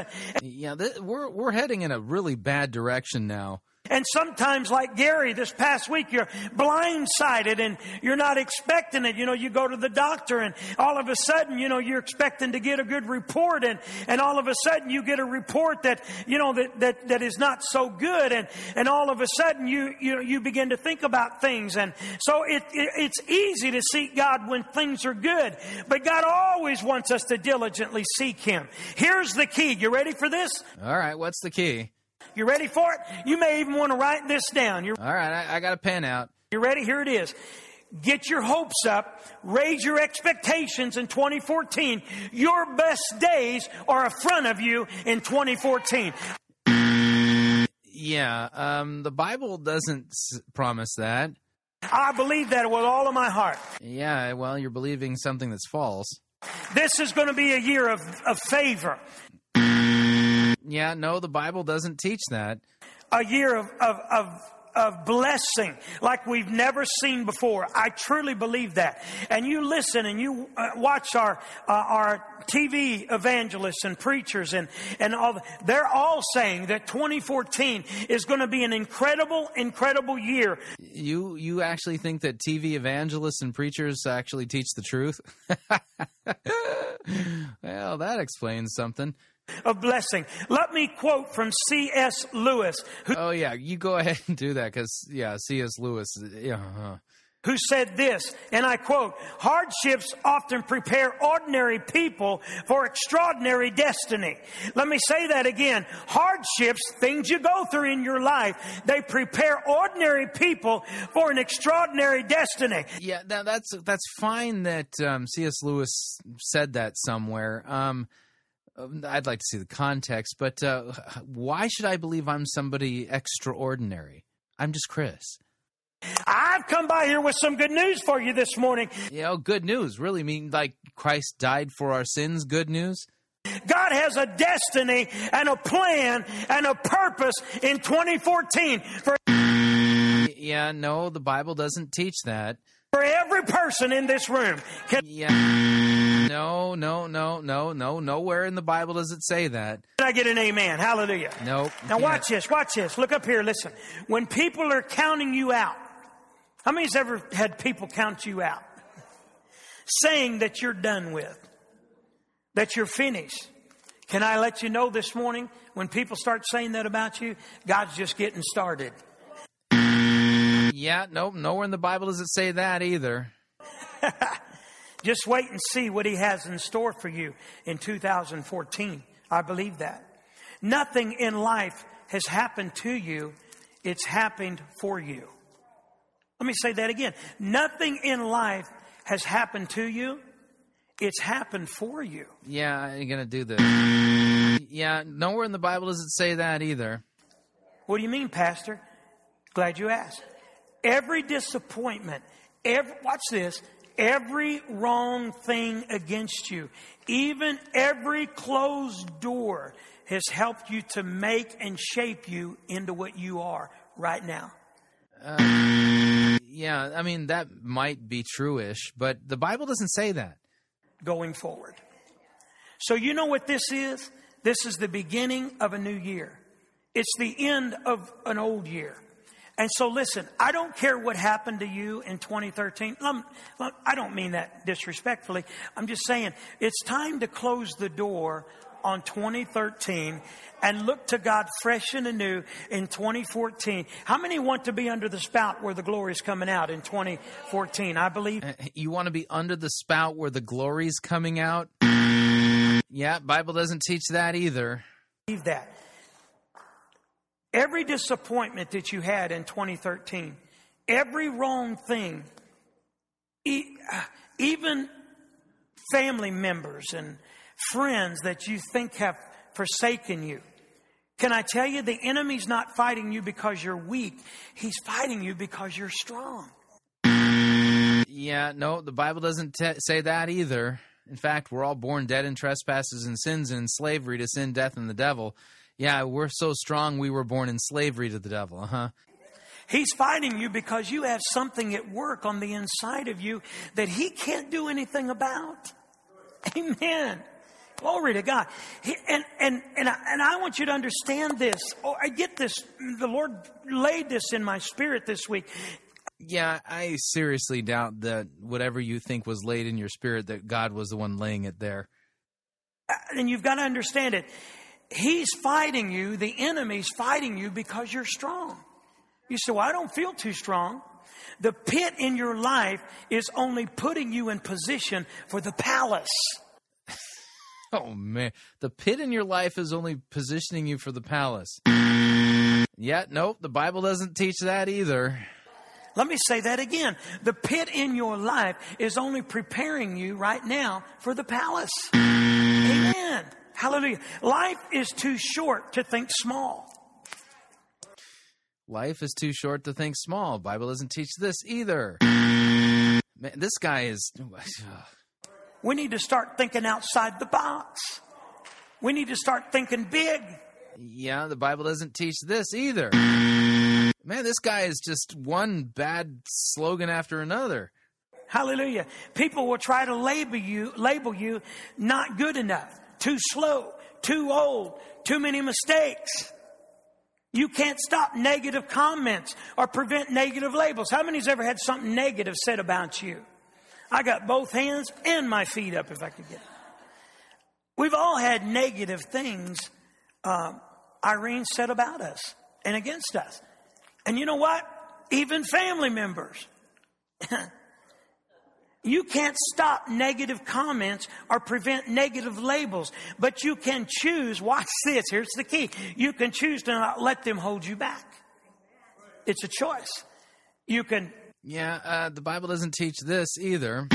Yeah, we're heading in a really bad direction now. And sometimes, like Gary this past week, you're blindsided and you're not expecting it. You know, you go to the doctor and all of a sudden, you know, you're expecting to get a good report. And all of a sudden you get a report that, you know, that is not so good. And all of a sudden you begin to think about things. And so it's easy to seek God when things are good. But God always wants us to diligently seek Him. Here's the key. You ready for this? All right. What's the key? You ready for it? You may even want to write this down. All right, I got a pen out. You ready? Here it is. Get your hopes up. Raise your expectations in 2014. Your best days are in front of you in 2014. Yeah, the Bible doesn't promise that. I believe that with all of my heart. Yeah, well, you're believing something that's false. This is going to be a year of favor. Yeah, no, the Bible doesn't teach that. A year of blessing like we've never seen before. I truly believe that. And you listen and you watch our TV evangelists and preachers and all. They're all saying that 2014 is going to be an incredible year. You actually think that TV evangelists and preachers actually teach the truth? Well, that explains something. A blessing. Let me quote from C.S. Lewis. Oh, yeah, you go ahead and do that because, yeah, C.S. Lewis, yeah. Who said this, and I quote, "Hardships often prepare ordinary people for extraordinary destiny." Let me say that again. Hardships, things you go through in your life, they prepare ordinary people for an extraordinary destiny. Yeah, that's fine that C.S. Lewis said that somewhere. I'd like to see the context, but why should I believe I'm somebody extraordinary? I'm just Chris. I've come by here with some good news for you this morning. You know, good news. Really mean like Christ died for our sins, good news? God has a destiny and a plan and a purpose in 2014. Yeah, no, the Bible doesn't teach that. For every person in this room. No. Nowhere in the Bible does it say that. Can I get an amen? Hallelujah. Nope. Now watch this. Look up here. Listen. When people are counting you out, how many has ever had people count you out? Saying that you're done with, that you're finished. Can I let you know this morning, when people start saying that about you, God's just getting started. Yeah, nope, nowhere in the Bible does it say that either. Just wait and see what He has in store for you in 2014. I believe that. Nothing in life has happened to you. It's happened for you. Let me say that again. Nothing in life has happened to you. It's happened for you. Yeah, I ain't going to do this. Yeah, nowhere in the Bible does it say that either. What do you mean, Pastor? Glad you asked. Every disappointment, watch this, every wrong thing against you, even every closed door, has helped you to make and shape you into what you are right now. Yeah, I mean, that might be true-ish, but the Bible doesn't say that. Going forward. So you know what this is? This is the beginning of a new year. It's the end of an old year. And so listen, I don't care what happened to you in 2013. I don't mean that disrespectfully. I'm just saying it's time to close the door on 2013 and look to God fresh and anew in 2014. How many want to be under the spout where the glory is coming out in 2014? I believe. You want to be under the spout where the glory is coming out? Yeah, Bible doesn't teach that either. Believe that. Every disappointment that you had in 2013, every wrong thing, even family members and friends that you think have forsaken you. Can I tell you, the enemy's not fighting you because you're weak. He's fighting you because you're strong. Yeah, no, the Bible doesn't say that either. In fact, we're all born dead in trespasses and sins and in slavery to sin, death, and the devil. Yeah, we're so strong we were born in slavery to the devil, huh? He's fighting you because you have something at work on the inside of you that he can't do anything about. Amen. Glory to God. I want you to understand this. Oh, I get this. The Lord laid this in my spirit this week. Yeah, I seriously doubt that whatever you think was laid in your spirit, that God was the one laying it there. And you've got to understand it. He's fighting you. The enemy's fighting you because you're strong. You say, well, I don't feel too strong. The pit in your life is only putting you in position for the palace. Oh, man. The pit in your life is only positioning you for the palace. Yeah, nope. The Bible doesn't teach that either. Let me say that again. The pit in your life is only preparing you right now for the palace. Amen. Hallelujah. Life is too short to think small. Life is too short to think small. Bible doesn't teach this either. Man, this guy is... We need to start thinking outside the box. We need to start thinking big. Yeah, the Bible doesn't teach this either. Man, this guy is just one bad slogan after another. Hallelujah. People will try to label you not good enough, too slow, too old, too many mistakes. You can't stop negative comments or prevent negative labels. How many's ever had something negative said about you? I got both hands and my feet up if I could get it. We've all had negative things Irene said about us and against us. And you know what? Even family members. You can't stop negative comments or prevent negative labels, but you can choose. Watch this. Here's the key. You can choose to not let them hold you back. It's a choice. You can... Yeah, the Bible doesn't teach this either.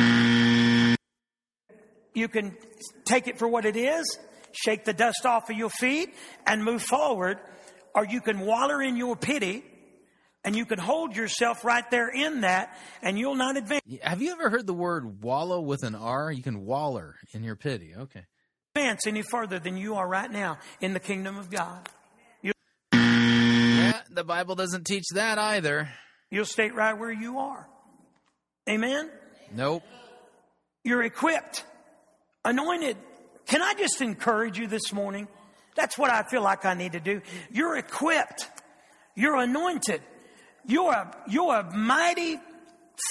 You can take it for what it is, shake the dust off of your feet, and move forward. Or you can wallow in your pity, and you can hold yourself right there in that, and you'll not advance. Have you ever heard the word wallow with an R? You can wallow in your pity. Okay. Advance any further than you are right now in the kingdom of God. Yeah, the Bible doesn't teach that either. You'll stay right where you are. Amen? Nope. You're equipped, anointed. Can I just encourage you this morning? That's what I feel like I need to do. You're equipped. You're anointed. You're a mighty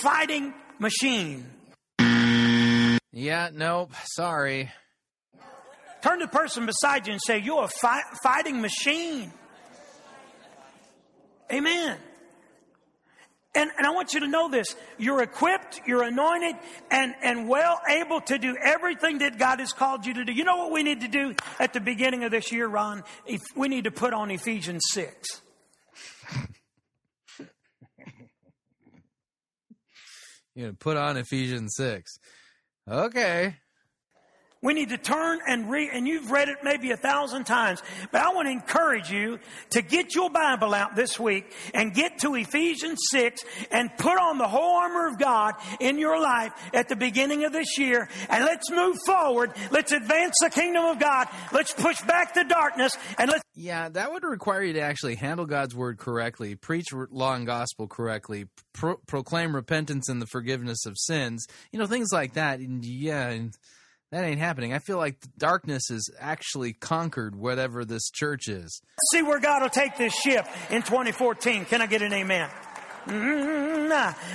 fighting machine. Yeah, nope. Sorry. Turn to the person beside you and say, you're a fighting machine. Amen. And I want you to know this. You're equipped, you're anointed, and well able to do everything that God has called you to do. You know what we need to do at the beginning of this year, Ron? We need to put on Ephesians 6. You're going to put on Ephesians 6. Okay. We need to turn and read, and you've read it maybe 1,000 times, but I want to encourage you to get your Bible out this week and get to Ephesians 6 and put on the whole armor of God in your life at the beginning of this year, and let's move forward. Let's advance the kingdom of God. Let's push back the darkness, and let's... Yeah, that would require you to actually handle God's word correctly, preach law and gospel correctly, proclaim repentance and the forgiveness of sins, you know, things like that. And yeah, and that ain't happening. I feel like the darkness has actually conquered whatever this church is. See where God will take this ship in 2014. Can I get an amen?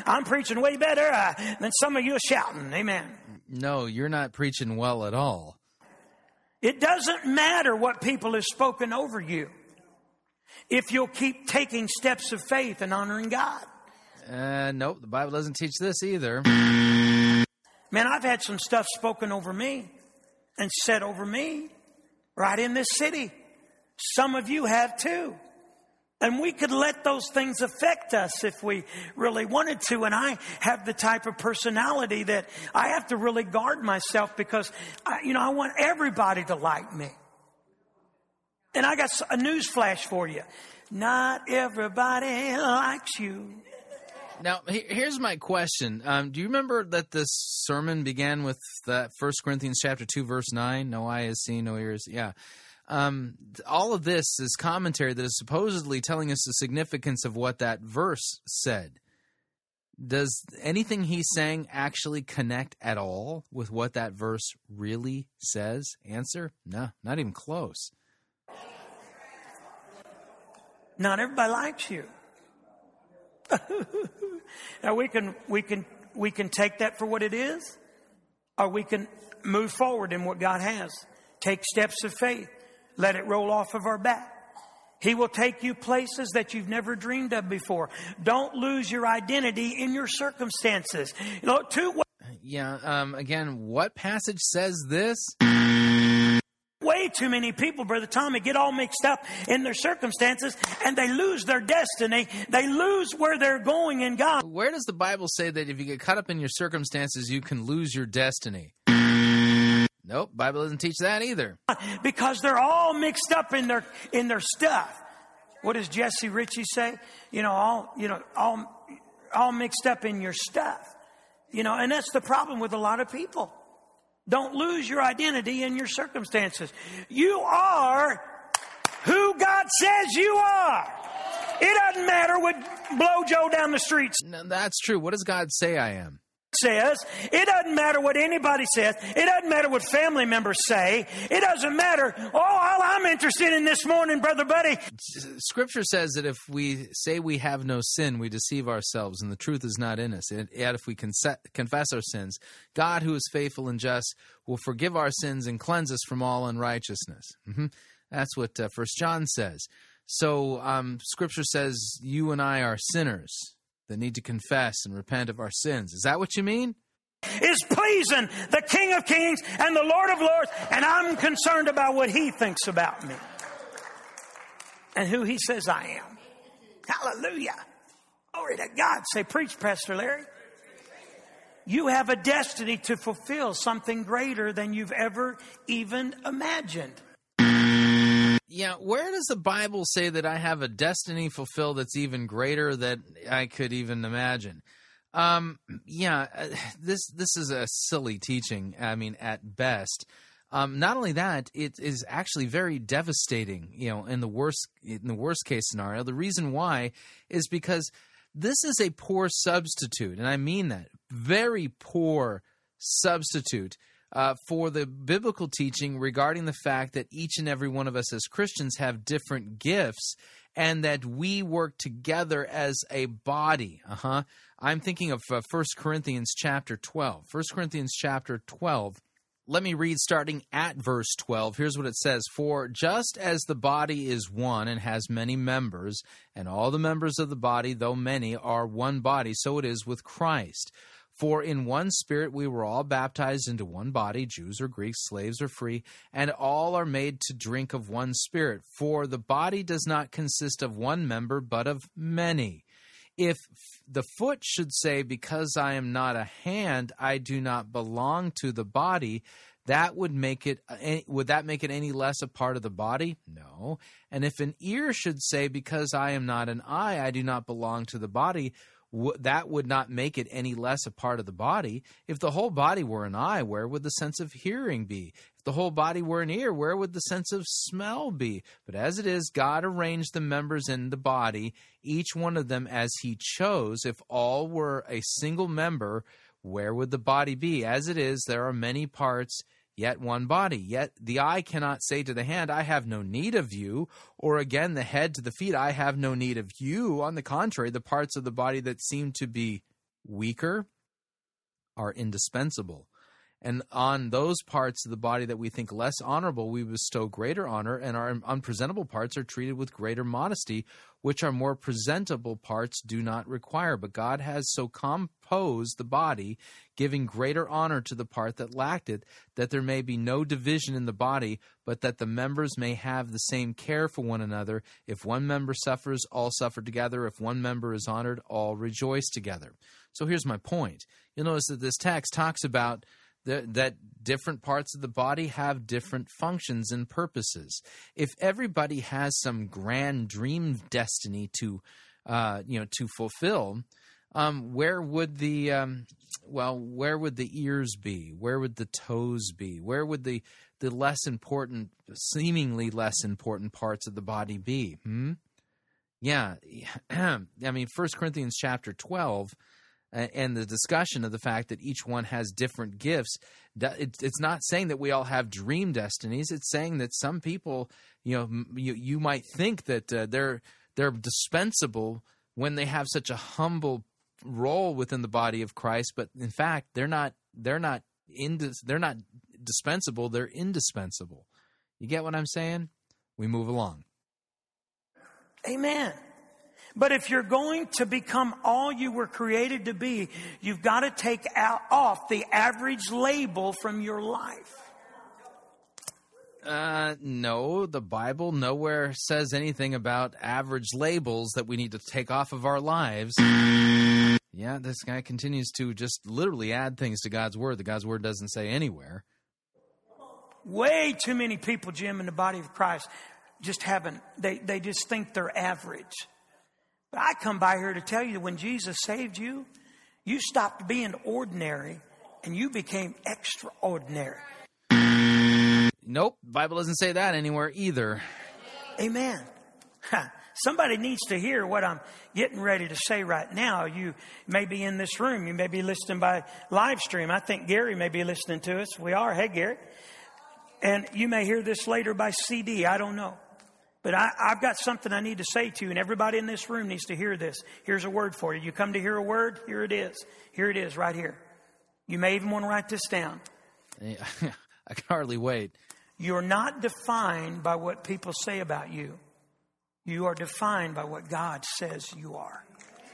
I'm preaching way better than some of you are shouting. Amen. No, you're not preaching well at all. It doesn't matter what people have spoken over you if you'll keep taking steps of faith and honoring God. Nope, the Bible doesn't teach this either. Man, I've had some stuff spoken over me and said over me right in this city. Some of you have too. And we could let those things affect us if we really wanted to. And I have the type of personality that I have to really guard myself because, I want everybody to like me. And I got a news flash for you. Not everybody likes you. Now, here's my question. Do you remember that this sermon began with that 1 Corinthians chapter 2, verse 9? No eye has seen, no ears. Yeah. All of this is commentary that is supposedly telling us the significance of what that verse said. Does anything he's saying actually connect at all with what that verse really says? Answer? No, not even close. Not everybody likes you. Now we can take that for what it is, or we can move forward in what God has. Take steps of faith. Let it roll off of our back. He will take you places that you've never dreamed of before. Don't lose your identity in your circumstances. Again, what passage says this? Way too many people, Brother Tommy, get all mixed up in their circumstances, and they lose their destiny. They lose where they're going in God. Where does the Bible say that if you get caught up in your circumstances, you can lose your destiny? Nope, Bible doesn't teach that either. Because they're all mixed up in their stuff. What does Jesse Ritchie say? All mixed up in your stuff. And that's the problem with a lot of people. Don't lose your identity in your circumstances. You are who God says you are. It doesn't matter what blow Joe down the streets. No, that's true. What does God say I am? Says. It doesn't matter what anybody says. It doesn't matter what family members say. It doesn't matter. Oh, all I'm interested in this morning, Brother Buddy. Scripture says that if we say we have no sin, we deceive ourselves and the truth is not in us. And yet if we confess our sins, God, who is faithful and just, will forgive our sins and cleanse us from all unrighteousness. Mm-hmm. That's what 1 John says. So Scripture says you and I are sinners that need to confess and repent of our sins. Is that what you mean? Is pleasing the King of Kings and the Lord of Lords, and I'm concerned about what He thinks about me and who He says I am. Hallelujah. Glory to God. Say, preach, Pastor Larry. You have a destiny to fulfill, something greater than you've ever even imagined. Yeah, where does the Bible say that I have a destiny fulfilled that's even greater than I could even imagine? This is a silly teaching, I mean, at best. Not only that, it is actually very devastating, in the worst case scenario. The reason why is because this is a poor substitute, and I mean that, very poor substitute for the biblical teaching regarding the fact that each and every one of us as Christians have different gifts and that we work together as a body. I'm thinking of 1 Corinthians chapter 12. 1 Corinthians chapter 12. Let me read starting at verse 12. Here's what it says. For just as the body is one and has many members, and all the members of the body, though many, are one body, so it is with Christ. For in one Spirit we were all baptized into one body, Jews or Greeks, slaves or free, and all are made to drink of one Spirit. For the body does not consist of one member, but of many. If the foot should say, because I am not a hand, I do not belong to the body, that would make it, any less a part of the body? No. And if an ear should say, because I am not an eye, I do not belong to the body, that would not make it any less a part of the body. If the whole body were an eye, where would the sense of hearing be? If the whole body were an ear, where would the sense of smell be? But as it is, God arranged the members in the body, each one of them as he chose. If all were a single member, where would the body be? As it is, there are many parts, yet one body. Yet the eye cannot say to the hand, I have no need of you, or again the head to the feet, I have no need of you. On the contrary, the parts of the body that seem to be weaker are indispensable. And on those parts of the body that we think less honorable, we bestow greater honor, and our unpresentable parts are treated with greater modesty, which our more presentable parts do not require. But God has so composed the body, giving greater honor to the part that lacked it, that there may be no division in the body, but that the members may have the same care for one another. If one member suffers, all suffer together. If one member is honored, all rejoice together. So here's my point. You'll notice that this text talks about that different parts of the body have different functions and purposes. If everybody has some grand dream destiny to fulfill, where would the ears be? Where would the toes be? Where would the less important, seemingly less important parts of the body be? Yeah, I mean, 1 Corinthians chapter 12. And the discussion of the fact that each one has different gifts, it's not saying that we all have dream destinies. It's saying that some people, you might think that they're dispensable when they have such a humble role within the body of Christ, but in fact they're not dispensable. They're indispensable. You get what I'm saying? We move along. Amen. But if you're going to become all you were created to be, you've got to take off the average label from your life. No, the Bible nowhere says anything about average labels that we need to take off of our lives. Yeah, this guy continues to just literally add things to God's Word that God's Word doesn't say anywhere. Way too many people, Jim, in the body of Christ just haven't. They just think they're average. But I come by here to tell you that when Jesus saved you, you stopped being ordinary and you became extraordinary. Nope, the Bible doesn't say that anywhere either. Amen. Somebody needs to hear what I'm getting ready to say right now. You may be in this room. You may be listening by live stream. I think Gary may be listening to us. We are. Hey, Gary. And you may hear this later by CD. I don't know. But I've got something I need to say to you, and everybody in this room needs to hear this. Here's a word for you. You come to hear a word, here it is. Here it is, right here. You may even want to write this down. Yeah, I can hardly wait. You're not defined by what people say about you. You are defined by what God says you are.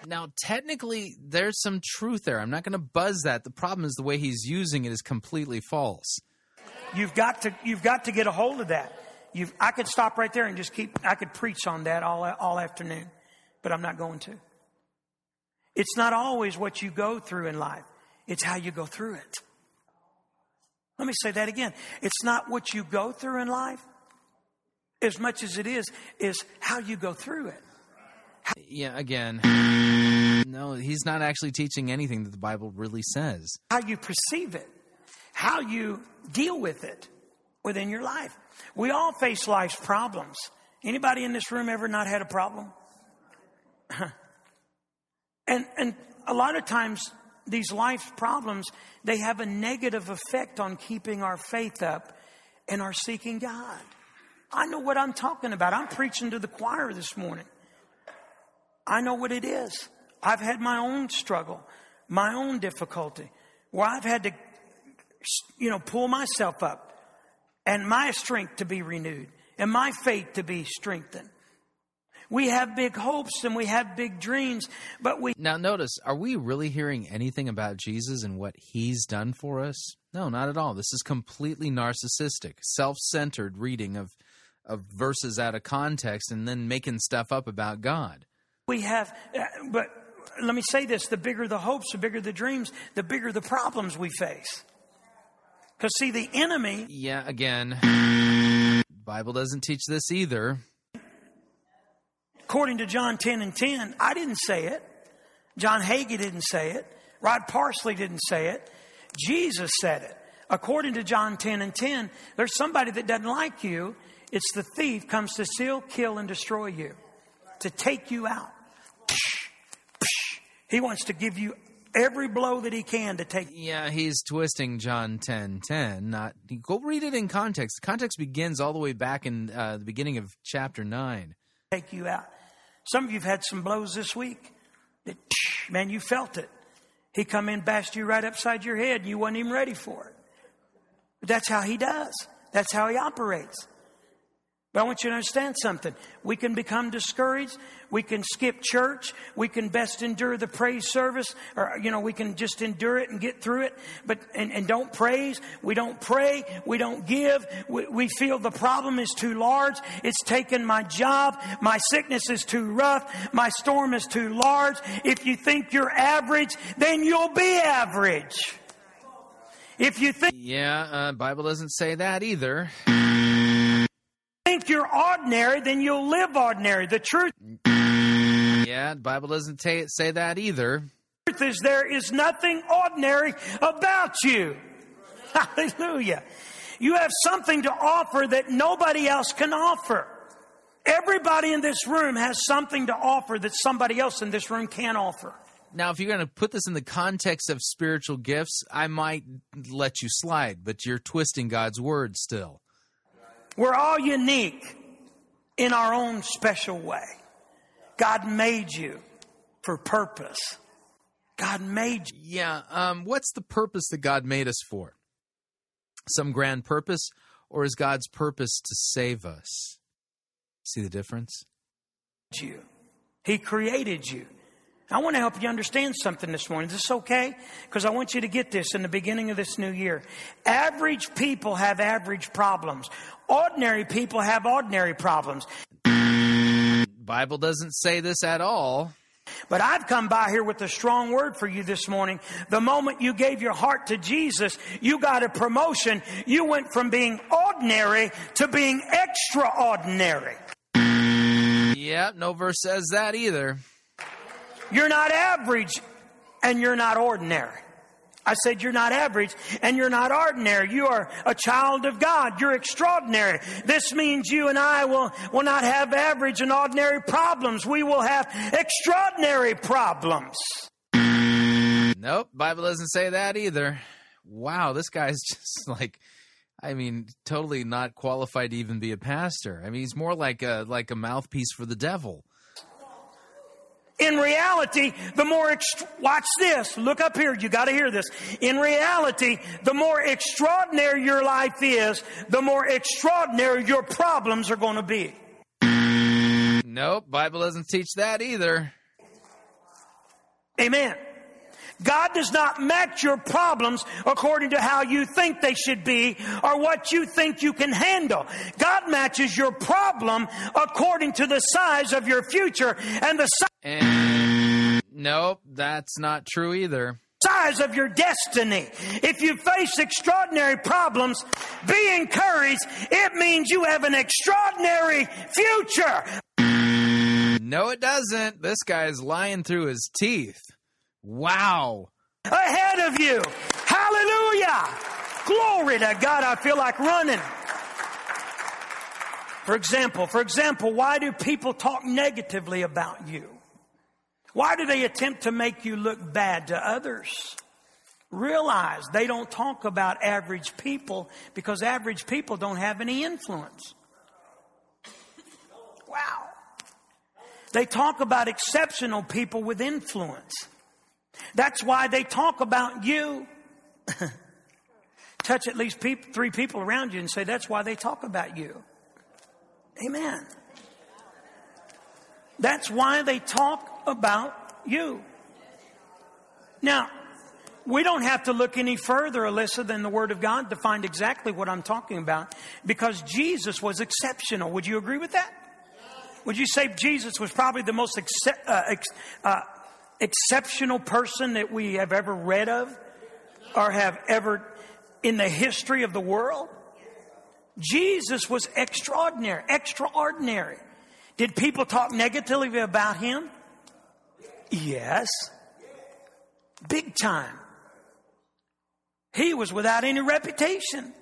Now, technically, there's some truth there. I'm not going to buzz that. The problem is the way he's using it is completely false. You've got to get a hold of that. I could stop right there and just I could preach on that all afternoon, but I'm not going to. It's not always what you go through in life. It's how you go through it. Let me say that again. It's not what you go through in life as much as it is how you go through it. Yeah, again, no, he's not actually teaching anything that the Bible really says. How you perceive it, how you deal with it within your life. We all face life's problems. Anybody in this room ever not had a problem? And a lot of times these life's problems, they have a negative effect on keeping our faith up and our seeking God. I know what I'm talking about. I'm preaching to the choir this morning. I know what it is. I've had my own struggle, my own difficulty, where I've had to, pull myself up. And my strength to be renewed. And my faith to be strengthened. We have big hopes and we have big dreams. But we... Now notice, are we really hearing anything about Jesus and what he's done for us? No, not at all. This is completely narcissistic, self-centered reading of verses out of context and then making stuff up about God. We have... But let me say this. The bigger the hopes, the bigger the dreams, the bigger the problems we face. Because, see, the enemy... Yeah, again, the Bible doesn't teach this either. According to John 10:10, I didn't say it. John Hagee didn't say it. Rod Parsley didn't say it. Jesus said it. According to John 10:10, there's somebody that doesn't like you. It's the thief comes to steal, kill, and destroy you. To take you out. He wants to give you every blow that he can to take. Yeah, he's twisting John 10:10. Not go read it in context. Context begins all the way back in the beginning of chapter 9. Take you out. Some of you've had some blows this week. That, man, you felt it. He come in, bashed you right upside your head. And you wasn't even ready for it. But that's how he does. That's how he operates. But I want you to understand something. We can become discouraged. We can skip church. We can best endure the praise service. Or, you know, we can just endure it and get through it. But and don't praise. We don't pray. We don't give. We feel the problem is too large. It's taken my job. My sickness is too rough. My storm is too large. If you think you're average, then you'll be average. If you think... Yeah, Bible doesn't say that either. If you're ordinary, then you'll live ordinary. The truth... Yeah, the Bible doesn't say that either. The truth is there is nothing ordinary about you. Hallelujah. You have something to offer that nobody else can offer. Everybody in this room has something to offer that somebody else in this room can't offer. Now, if you're going to put this in the context of spiritual gifts, I might let you slide, but you're twisting God's word still. We're all unique in our own special way. God made you for purpose. God made you. Yeah, what's the purpose that God made us for? Some grand purpose, or is God's purpose to save us? See the difference? You. He created you. I want to help you understand something this morning. Is this okay? Because I want you to get this in the beginning of this new year. Average people have average problems. Ordinary people have ordinary problems. Bible doesn't say this at all. But I've come by here with a strong word for you this morning. The moment you gave your heart to Jesus, you got a promotion. You went from being ordinary to being extraordinary. Yeah, no verse says that either. You're not average, and you're not ordinary. I said you're not average, and you're not ordinary. You are a child of God. You're extraordinary. This means you and I will not have average and ordinary problems. We will have extraordinary problems. Nope, Bible doesn't say that either. Wow, this guy's just like... I mean, totally not qualified to even be a pastor. I mean, he's more like a mouthpiece for the devil. In reality, the more, watch this, look up here, you got to hear this. In reality, the more extraordinary your life is, the more extraordinary your problems are going to be. Nope, Bible doesn't teach that either. Amen. God does not match your problems according to how you think they should be or what you think you can handle. God matches your problem according to the size of your future and the size... And nope, that's not true either. Size of your destiny. If you face extraordinary problems, be encouraged. It means you have an extraordinary future. No, it doesn't. This guy's lying through his teeth. Wow. Ahead of you. Hallelujah. Glory to God. I feel like running. For example, why do people talk negatively about you? Why do they attempt to make you look bad to others? Realize they don't talk about average people because average people don't have any influence. Wow. They talk about exceptional people with influence. That's why they talk about you. Touch at least three people around you and say, that's why they talk about you. Amen. That's why they talk about you. Now, we don't have to look any further, Alyssa, than the Word of God to find exactly what I'm talking about because Jesus was exceptional. Would you agree with that? Would you say Jesus was probably the most exceptional person that we have ever read of or have ever in the history of the world? Jesus was extraordinary, extraordinary. Did people talk negatively about him? Yes. Big time. He was without any reputation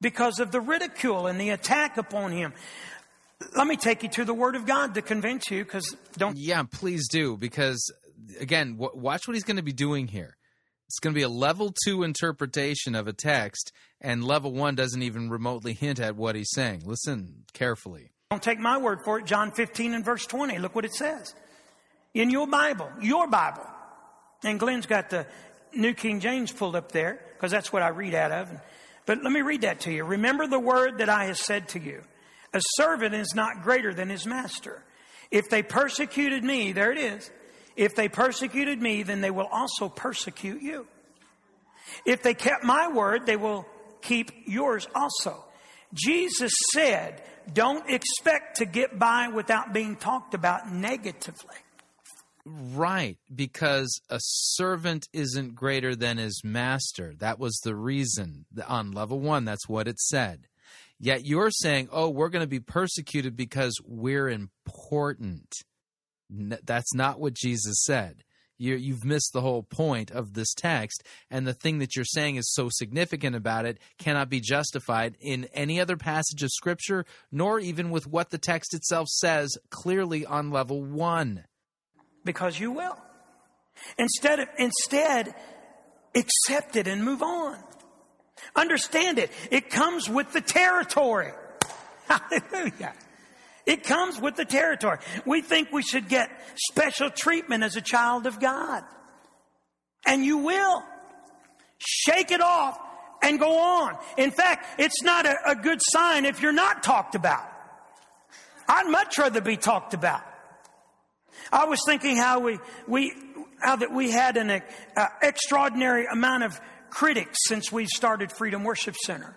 because of the ridicule and the attack upon him. Let me take you to the Word of God to convince you, because don't... Yeah, please do, because, again, watch what he's going to be doing here. It's going to be a level 2 interpretation of a text, and level 1 doesn't even remotely hint at what he's saying. Listen carefully. Don't take my word for it. John 15 and verse 20. Look what it says. In your Bible, and Glenn's got the New King James pulled up there, because that's what I read out of. But let me read that to you. Remember the word that I have said to you. A servant is not greater than his master. If they persecuted me, there it is. If they persecuted me, then they will also persecute you. If they kept my word, they will keep yours also. Jesus said, don't expect to get by without being talked about negatively. Right, because a servant isn't greater than his master. That was the reason. On level 1, that's what it said. Yet you're saying, oh, we're going to be persecuted because we're important. That's not what Jesus said. You've missed the whole point of this text, and the thing that you're saying is so significant about it cannot be justified in any other passage of Scripture, nor even with what the text itself says clearly on level 1. Because you will. Instead, accept it and move on. Understand it. It comes with the territory. Hallelujah. It comes with the territory. We think we should get special treatment as a child of God. And you will. Shake it off and go on. In fact, it's not a good sign if you're not talked about. I'd much rather be talked about. I was thinking how we had an extraordinary amount of critics since we started Freedom Worship Center.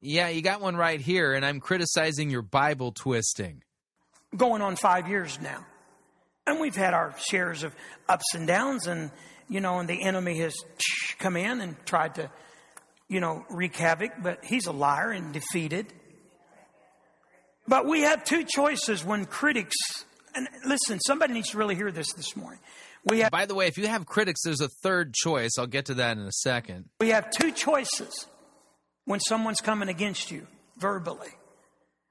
Yeah, you got one right here, and I'm criticizing your Bible twisting. Going on 5 years now. And we've had our shares of ups and downs, and, you know, and the enemy has come in and tried to, you know, wreak havoc, but he's a liar and defeated. But we have two choices when critics... And listen, somebody needs to really hear this morning. By the way, if you have critics, there's a third choice. I'll get to that in a second. We have two choices when someone's coming against you verbally.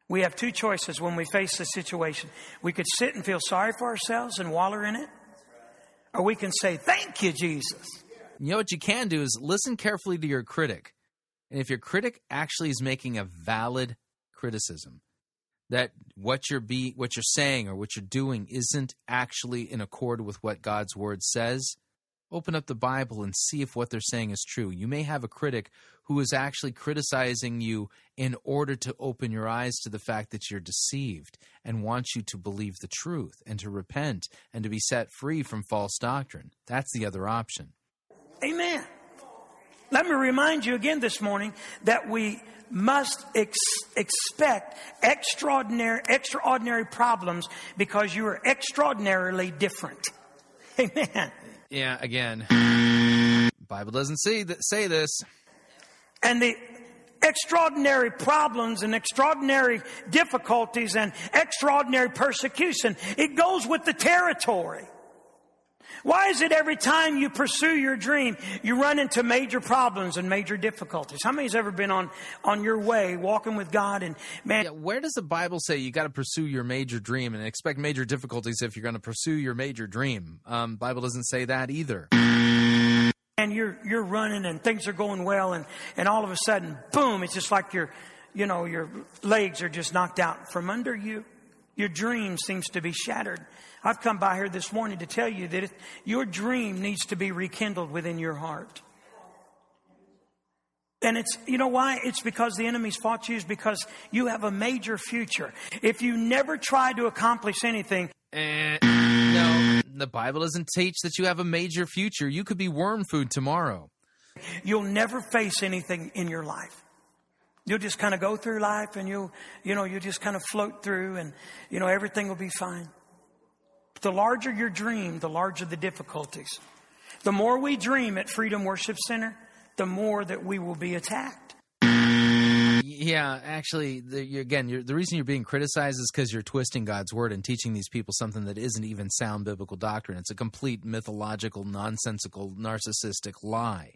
We have two choices when we face the situation. We could sit and feel sorry for ourselves and waller in it, or we can say, thank you, Jesus. You know what you can do is listen carefully to your critic. And if your critic actually is making a valid criticism, that what you're saying or what you're doing isn't actually in accord with what God's Word says, open up the Bible and see if what they're saying is true. You may have a critic who is actually criticizing you in order to open your eyes to the fact that you're deceived and wants you to believe the truth and to repent and to be set free from false doctrine. That's the other option. Amen. Let me remind you again this morning that we must expect extraordinary problems because you are extraordinarily different. Amen. Yeah, again, Bible doesn't say this. And the extraordinary problems and extraordinary difficulties and extraordinary persecution, it goes with the territory. Why is it every time you pursue your dream, you run into major problems and major difficulties? How many has ever been on your way walking with God? And man, yeah, where does the Bible say you got to pursue your major dream and expect major difficulties if you're going to pursue your major dream? Bible doesn't say that either. And you're running and things are going well, and all of a sudden, boom! It's just like your legs are just knocked out from under you. Your dream seems to be shattered. I've come by here this morning to tell you that your dream needs to be rekindled within your heart. And it's, you know why? It's because the enemy's fought you, is because you have a major future. If you never try to accomplish anything... No, the Bible doesn't teach that you have a major future. You could be worm food tomorrow. You'll never face anything in your life. You'll just kind of go through life, and you'll just kind of float through, and everything will be fine. But the larger your dream, the larger the difficulties. The more we dream at Freedom Worship Center, the more that we will be attacked. Yeah, actually, the reason you're being criticized is because you're twisting God's word and teaching these people something that isn't even sound biblical doctrine. It's a complete mythological, nonsensical, narcissistic lie.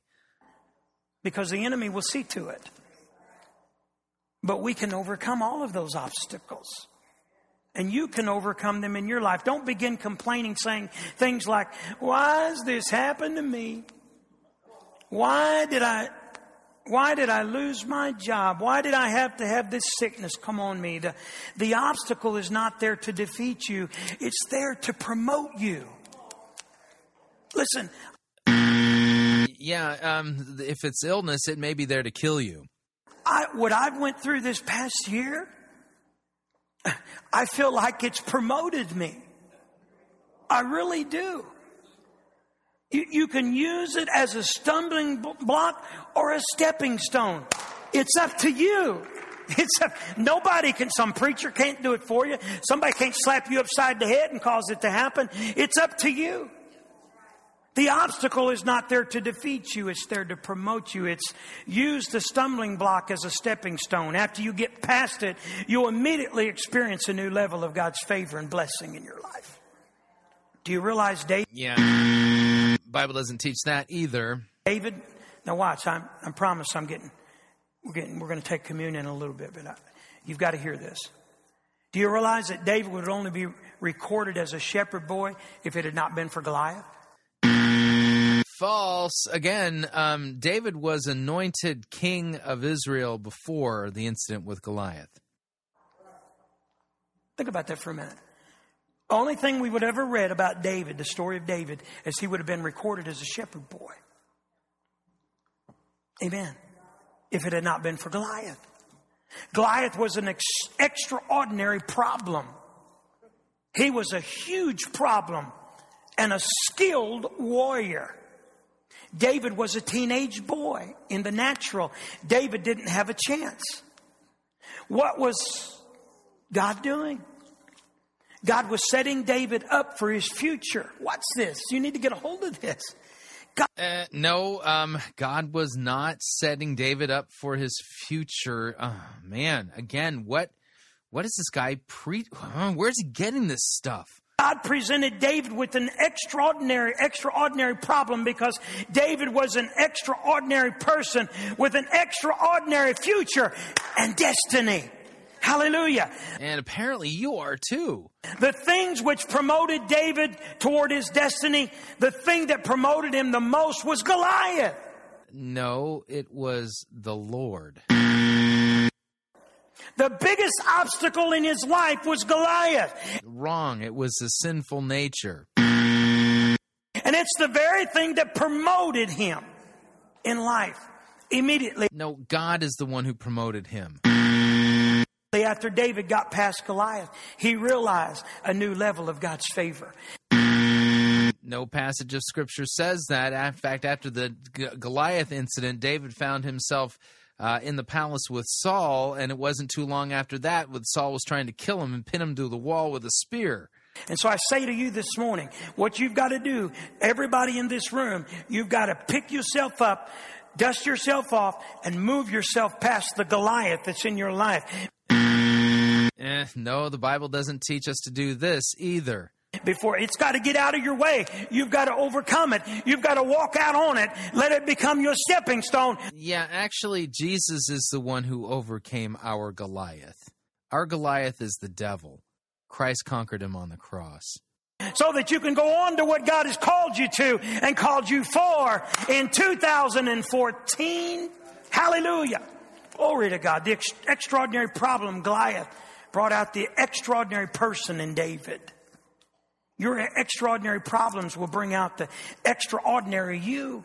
Because the enemy will see to it. But we can overcome all of those obstacles. And you can overcome them in your life. Don't begin complaining, saying things like, why has this happened to me? Why did I lose my job? Why did I have to have this sickness come on me? The obstacle is not there to defeat you. It's there to promote you. Listen. Yeah, if it's illness, it may be there to kill you. What I've went through this past year, I feel like it's promoted me. I really do. You can use it as a stumbling block or a stepping stone. It's up to you. Nobody can. Some preacher can't do it for you. Somebody can't slap you upside the head and cause it to happen. It's up to you. The obstacle is not there to defeat you. It's there to promote you. It's use the stumbling block as a stepping stone. After you get past it, you'll immediately experience a new level of God's favor and blessing in your life. Do you realize, David? Yeah. Bible doesn't teach that either. David, now watch. I promise we're going to take communion in a little bit, but you've got to hear this. Do you realize that David would only be recorded as a shepherd boy if it had not been for Goliath? False. Again, David was anointed king of Israel before the incident with Goliath. Think about that for a minute. Only thing we would ever read about David, the story of David, is he would have been recorded as a shepherd boy. Amen. If it had not been for Goliath. Goliath was an extraordinary problem. He was a huge problem and a skilled warrior. David was a teenage boy in the natural. David didn't have a chance. What was God doing? God was setting David up for his future. What's this? You need to get a hold of this. God was not setting David up for his future. Oh, man, again, what is this guy where's he getting this stuff? God presented David with an extraordinary problem because David was an extraordinary person with an extraordinary future and destiny. Hallelujah. And apparently you are too. The things which promoted David toward his destiny, the thing that promoted him the most was Goliath. No, it was the Lord. The biggest obstacle in his life was Goliath. Wrong. It was the sinful nature. And it's the very thing that promoted him in life immediately. No, God is the one who promoted him. After David got past Goliath, he realized a new level of God's favor. No passage of Scripture says that. In fact, after the Goliath incident, David found himself in the palace with Saul, and it wasn't too long after that when Saul was trying to kill him and pin him to the wall with a spear. And so I say to you this morning, what you've got to do, everybody in this room, you've got to pick yourself up, dust yourself off, and move yourself past the Goliath that's in your life. No, the Bible doesn't teach us to do this either. Before it's got to get out of your way. You've got to overcome it. You've got to walk out on it. Let it become your stepping stone. Yeah, actually, Jesus is the one who overcame our Goliath. Our Goliath is the devil. Christ conquered him on the cross. So that you can go on to what God has called you to and called you for in 2014. Hallelujah. Glory to God. The extraordinary problem, Goliath, brought out the extraordinary person in David. Your extraordinary problems will bring out the extraordinary you.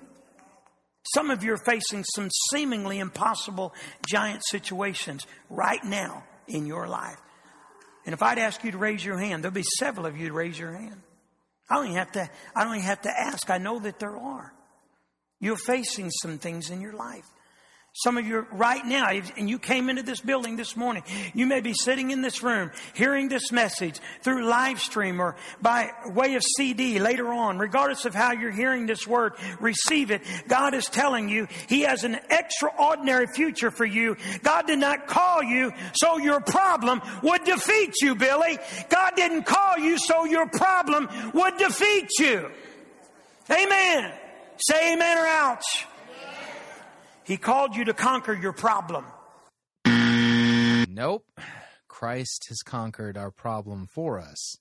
Some of you are facing some seemingly impossible giant situations right now in your life. And if I'd ask you to raise your hand, there'll be several of you to raise your hand. I don't even have to ask. I know that there are. You're facing some things in your life. Some of you right now, and you came into this building this morning, you may be sitting in this room, hearing this message through live stream or by way of CD later on. Regardless of how you're hearing this word, receive it. God is telling you He has an extraordinary future for you. God did not call you so your problem would defeat you, Billy. God didn't call you so your problem would defeat you. Amen. Say amen or ouch. He called you to conquer your problem. Nope. Christ has conquered our problem for us.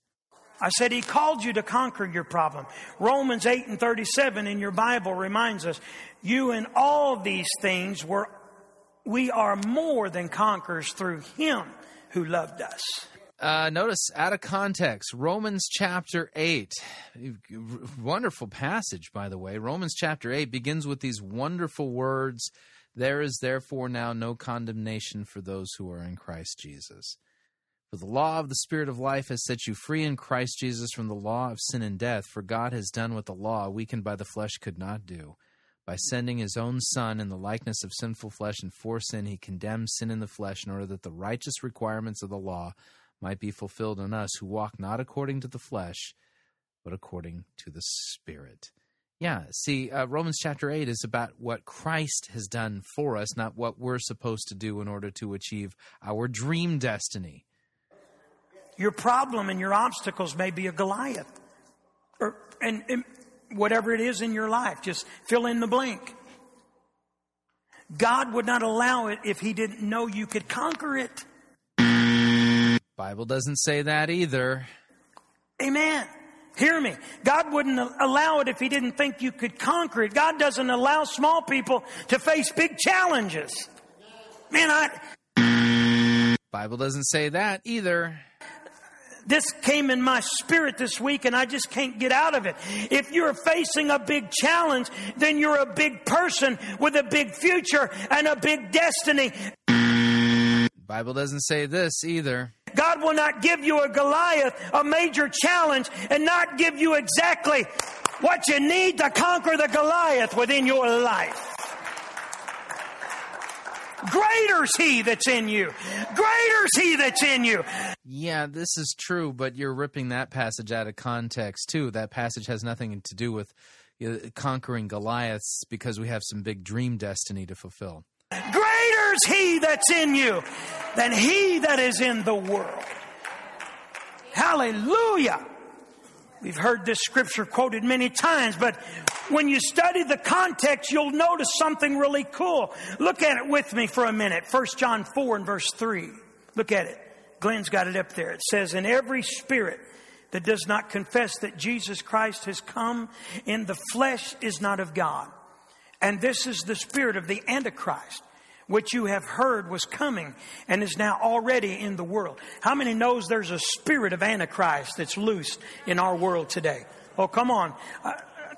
I said He called you to conquer your problem. Romans 8:37 in your Bible reminds us, you in all these things we are more than conquerors through Him who loved us. Notice out of context, Romans chapter 8, wonderful passage, by the way. Romans chapter 8 begins with these wonderful words, there is therefore now no condemnation for those who are in Christ Jesus. For the law of the Spirit of life has set you free in Christ Jesus from the law of sin and death, for God has done what the law, weakened by the flesh, could not do. By sending His own Son in the likeness of sinful flesh and for sin, He condemned sin in the flesh in order that the righteous requirements of the law might be fulfilled in us who walk not according to the flesh, but according to the Spirit. Yeah, see, Romans chapter 8 is about what Christ has done for us, not what we're supposed to do in order to achieve our dream destiny. Your problem and your obstacles may be a Goliath, and whatever it is in your life, just fill in the blank. God would not allow it if He didn't know you could conquer it. Bible doesn't say that either. Amen. Hear me. God wouldn't allow it if He didn't think you could conquer it. God doesn't allow small people to face big challenges. Man, Bible doesn't say that either. This came in my spirit this week, and I just can't get out of it. If you're facing a big challenge, then you're a big person with a big future and a big destiny. Bible doesn't say this either. God will not give you a Goliath, a major challenge, and not give you exactly what you need to conquer the Goliath within your life. Greater's He that's in you. Greater's He that's in you. Yeah, this is true, but you're ripping that passage out of context, too. That passage has nothing to do with conquering Goliaths because we have some big dream destiny to fulfill. Greater's He that's in you than he that is in the world. Hallelujah. We've heard this scripture quoted many times, but when you study the context, you'll notice something really cool. Look at it with me for a minute. 1 John 4 and verse 3. Look at it. Glenn's got it up there. It says, in every spirit that does not confess that Jesus Christ has come in the flesh is not of God. And this is the spirit of the Antichrist, which you have heard was coming and is now already in the world. How many knows there's a spirit of Antichrist that's loosed in our world today? Oh, come on.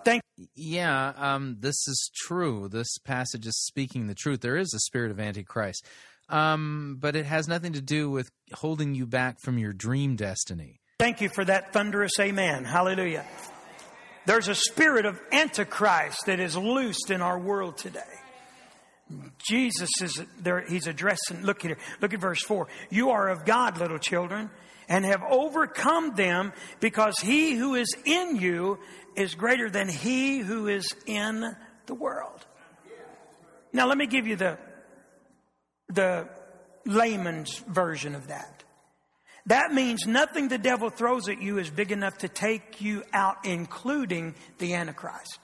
This is true. This passage is speaking the truth. There is a spirit of Antichrist. But it has nothing to do with holding you back from your dream destiny. Thank you for that thunderous amen. Hallelujah. There's a spirit of Antichrist that is loosed in our world today. Jesus is there. He's addressing. Look here. Look at verse 4. You are of God, little children, and have overcome them, because He who is in you is greater than he who is in the world. Now, let me give you the layman's version of that. That means nothing the devil throws at you is big enough to take you out, including the Antichrist.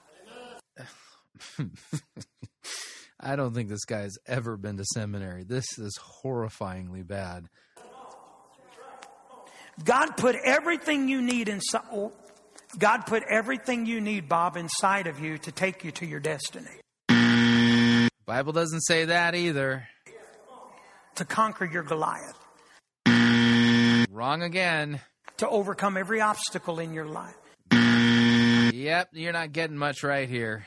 I don't think this guy's ever been to seminary. This is horrifyingly bad. God put everything you need, Bob, inside of you to take you to your destiny. Bible doesn't say that either. To conquer your Goliath. Wrong again. To overcome every obstacle in your life. Yep, you're not getting much right here.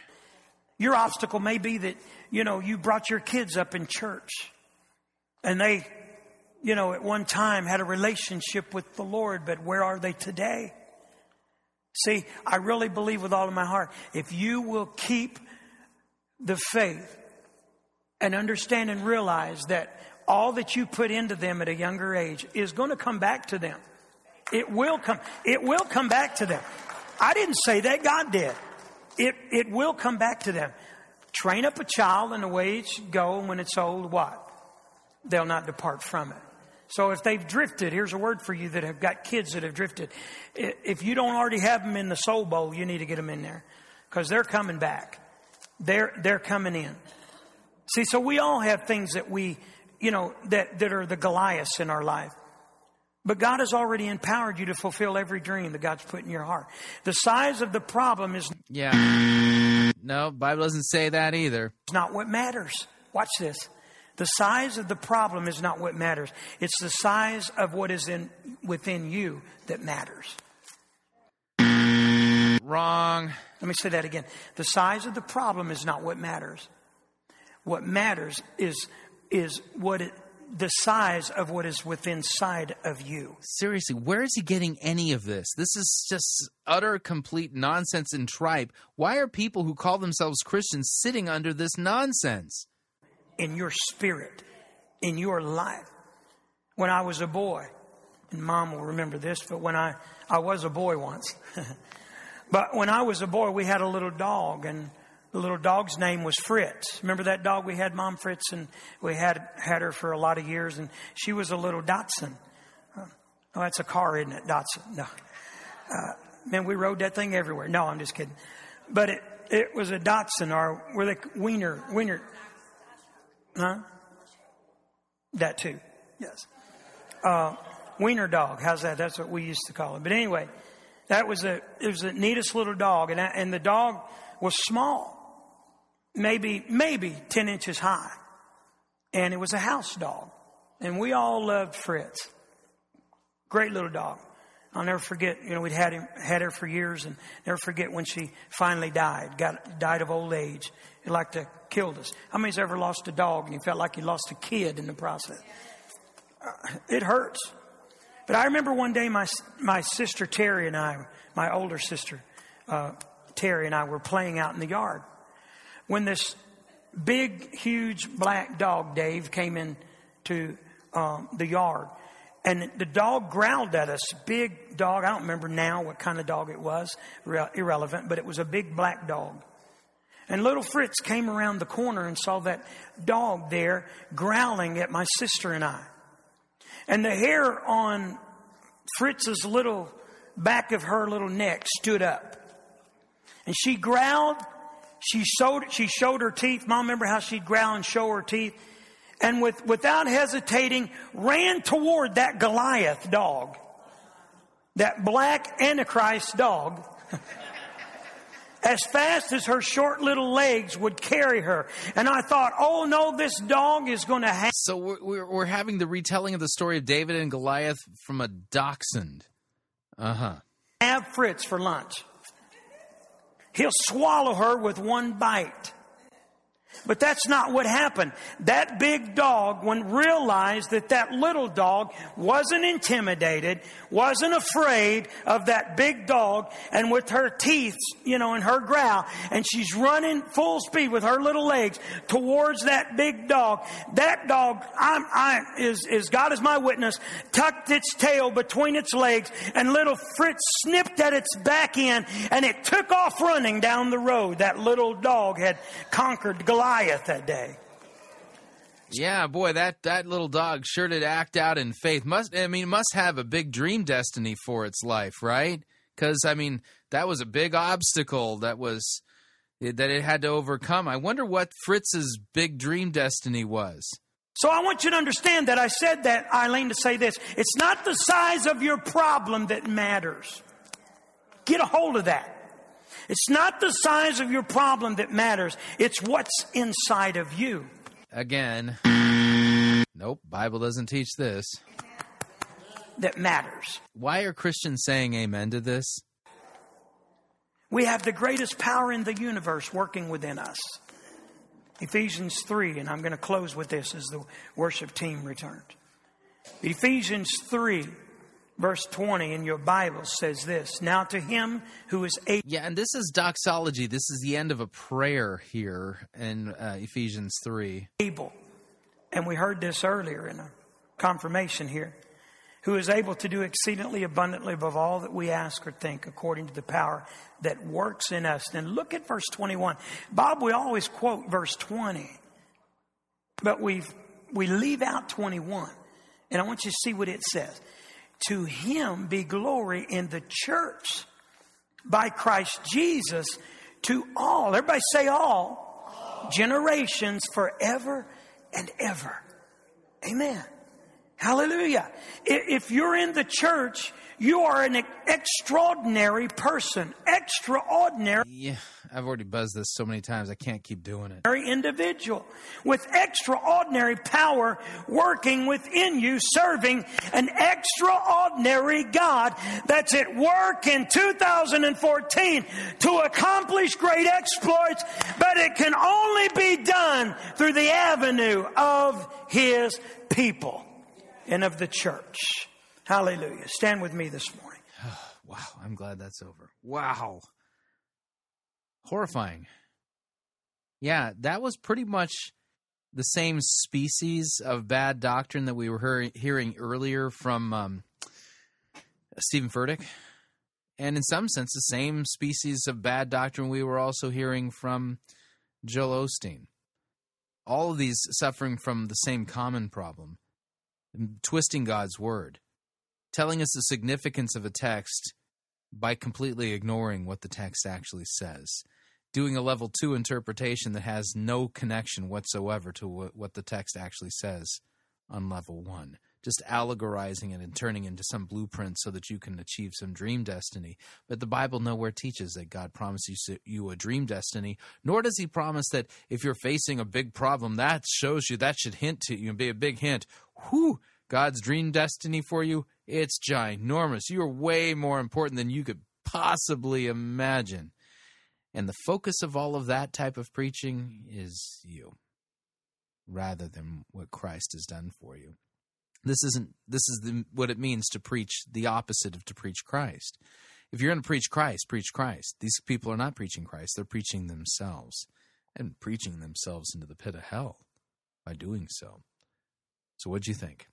Your obstacle may be that, you brought your kids up in church and they, at one time had a relationship with the Lord, but where are they today? See, I really believe with all of my heart, if you will keep the faith and understand and realize that all that you put into them at a younger age is going to come back to them. It will come back to them. I didn't say that. God did. It will come back to them. Train up a child in the way it should go, and when it's old, what? They'll not depart from it. So if they've drifted, here's a word for you that have got kids that have drifted. If you don't already have them in the soul bowl, you need to get them in there, because they're coming back. They're coming in. See, so we all have things that we, that are the Goliaths in our life. But God has already empowered you to fulfill every dream that God's put in your heart. The size of the problem is... Yeah. No, Bible doesn't say that either. It's not what matters. Watch this. The size of the problem is not what matters. It's the size of what is within you that matters. Wrong. Let me say that again. The size of the problem is not what matters. What matters is what it... the size of what is within side of you. Seriously, where is he getting any of this? This is just utter, complete nonsense and tripe. Why are people who call themselves Christians sitting under this nonsense? In your spirit, in your life. When I was a boy, and Mom will remember this, but when I was a boy once. But when I was a boy, we had a little dog, and the little dog's name was Fritz. Remember that dog we had, Mom Fritz? And we had her for a lot of years, and she was a little Datsun. Oh, that's a car, isn't it? Datsun. No. Man, we rode that thing everywhere. No, I'm just kidding. But it was a Datsun, or were they Wiener? Huh? That too. Yes. Wiener dog. How's that? That's what we used to call it. But anyway, it was the neatest little dog, and the dog was small. Maybe 10 inches high. And it was a house dog. And we all loved Fritz. Great little dog. I'll never forget, we'd had her for years, and never forget when she finally died. Died of old age. It like to killed us. How many's ever lost a dog and you felt like you lost a kid in the process? It hurts. But I remember one day my sister Terry and I, my older sister, Terry and I were playing out in the yard when this big, huge black dog, Dave, came into the yard. And the dog growled at us. Big dog. I don't remember now what kind of dog it was. Irrelevant. But it was a big black dog. And little Fritz came around the corner and saw that dog there growling at my sister and I. And the hair on Fritz's little back of her little neck stood up. And she growled. She showed her teeth. Mom, remember how she'd growl and show her teeth? And without hesitating, ran toward that Goliath dog. That black Antichrist dog. As fast as her short little legs would carry her. And I thought, oh no, this dog is going to have... So we're having the retelling of the story of David and Goliath from a dachshund. Uh-huh. Have Fritz for lunch. He'll swallow her with one bite. But that's not what happened. That big dog, when realized that little dog wasn't intimidated, wasn't afraid of that big dog, and with her teeth, and her growl, and she's running full speed with her little legs towards that big dog. That dog, God is my witness, tucked its tail between its legs, and little Fritz snipped at its back end, and it took off running down the road. That little dog had conquered Goliath that day. Yeah, boy, that little dog sure did act out in faith. Must have a big dream destiny for its life, right? Because that was a big obstacle that it had to overcome. I wonder what Fritz's big dream destiny was. So I want you to understand that I said that, Eileen, to say this: it's not the size of your problem that matters. Get a hold of that. It's not the size of your problem that matters. It's what's inside of you. Again. Nope, Bible doesn't teach this. That matters. Why are Christians saying amen to this? We have the greatest power in the universe working within us. Ephesians 3, and I'm going to close with this as the worship team returns. Ephesians 3 Verse 20 in your Bible says this, now to him who is able... Yeah, and this is doxology. This is the end of a prayer here in Ephesians 3. Able, and we heard this earlier in a confirmation here, who is able to do exceedingly abundantly above all that we ask or think, according to the power that works in us. Then look at verse 21. Bob, we always quote verse 20, but we leave out 21. And I want you to see what it says. To him be glory in the church by Christ Jesus to all. Everybody say all. Generations forever and ever. Amen. Hallelujah. If you're in the church, you are an extraordinary person. Extraordinary. Yeah, I've already buzzed this so many times, I can't keep doing it. Very individual with extraordinary power working within you, serving an extraordinary God that's at work in 2014 to accomplish great exploits, but it can only be done through the avenue of His people and of the church. Hallelujah. Stand with me this morning. Wow, I'm glad that's over. Wow. Horrifying. Yeah, that was pretty much the same species of bad doctrine that we were hearing earlier from Stephen Furtick. And in some sense, the same species of bad doctrine we were also hearing from Joel Osteen. All of these suffering from the same common problem. Twisting God's word, telling us the significance of a text by completely ignoring what the text actually says, doing a level 2 interpretation that has no connection whatsoever to what the text actually says on level 1, just allegorizing it and turning into some blueprint so that you can achieve some dream destiny. But the Bible nowhere teaches that God promises you a dream destiny, nor does he promise that if you're facing a big problem, that shows you, that should hint to you and be a big hint. Whew, God's dream destiny for you, it's ginormous. You're way more important than you could possibly imagine. And the focus of all of that type of preaching is you, rather than what Christ has done for you. This is what it means to preach the opposite of to preach Christ. If you're going to preach Christ, preach Christ. These people are not preaching Christ. They're preaching themselves and preaching themselves into the pit of hell by doing so. So what'd you think?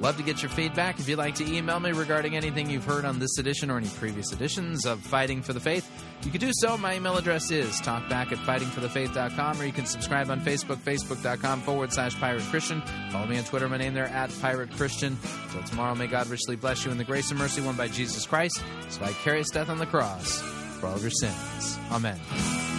Love to get your feedback. If you'd like to email me regarding anything you've heard on this edition or any previous editions of Fighting for the Faith, you can do so. My email address is talkback@fightingforthefaith.com, or you can subscribe on Facebook, facebook.com/Pirate Christian. Follow me on Twitter, my name there, @Pirate Christian. Till tomorrow, may God richly bless you in the grace and mercy won by Jesus Christ, his vicarious death on the cross for all of your sins. Amen.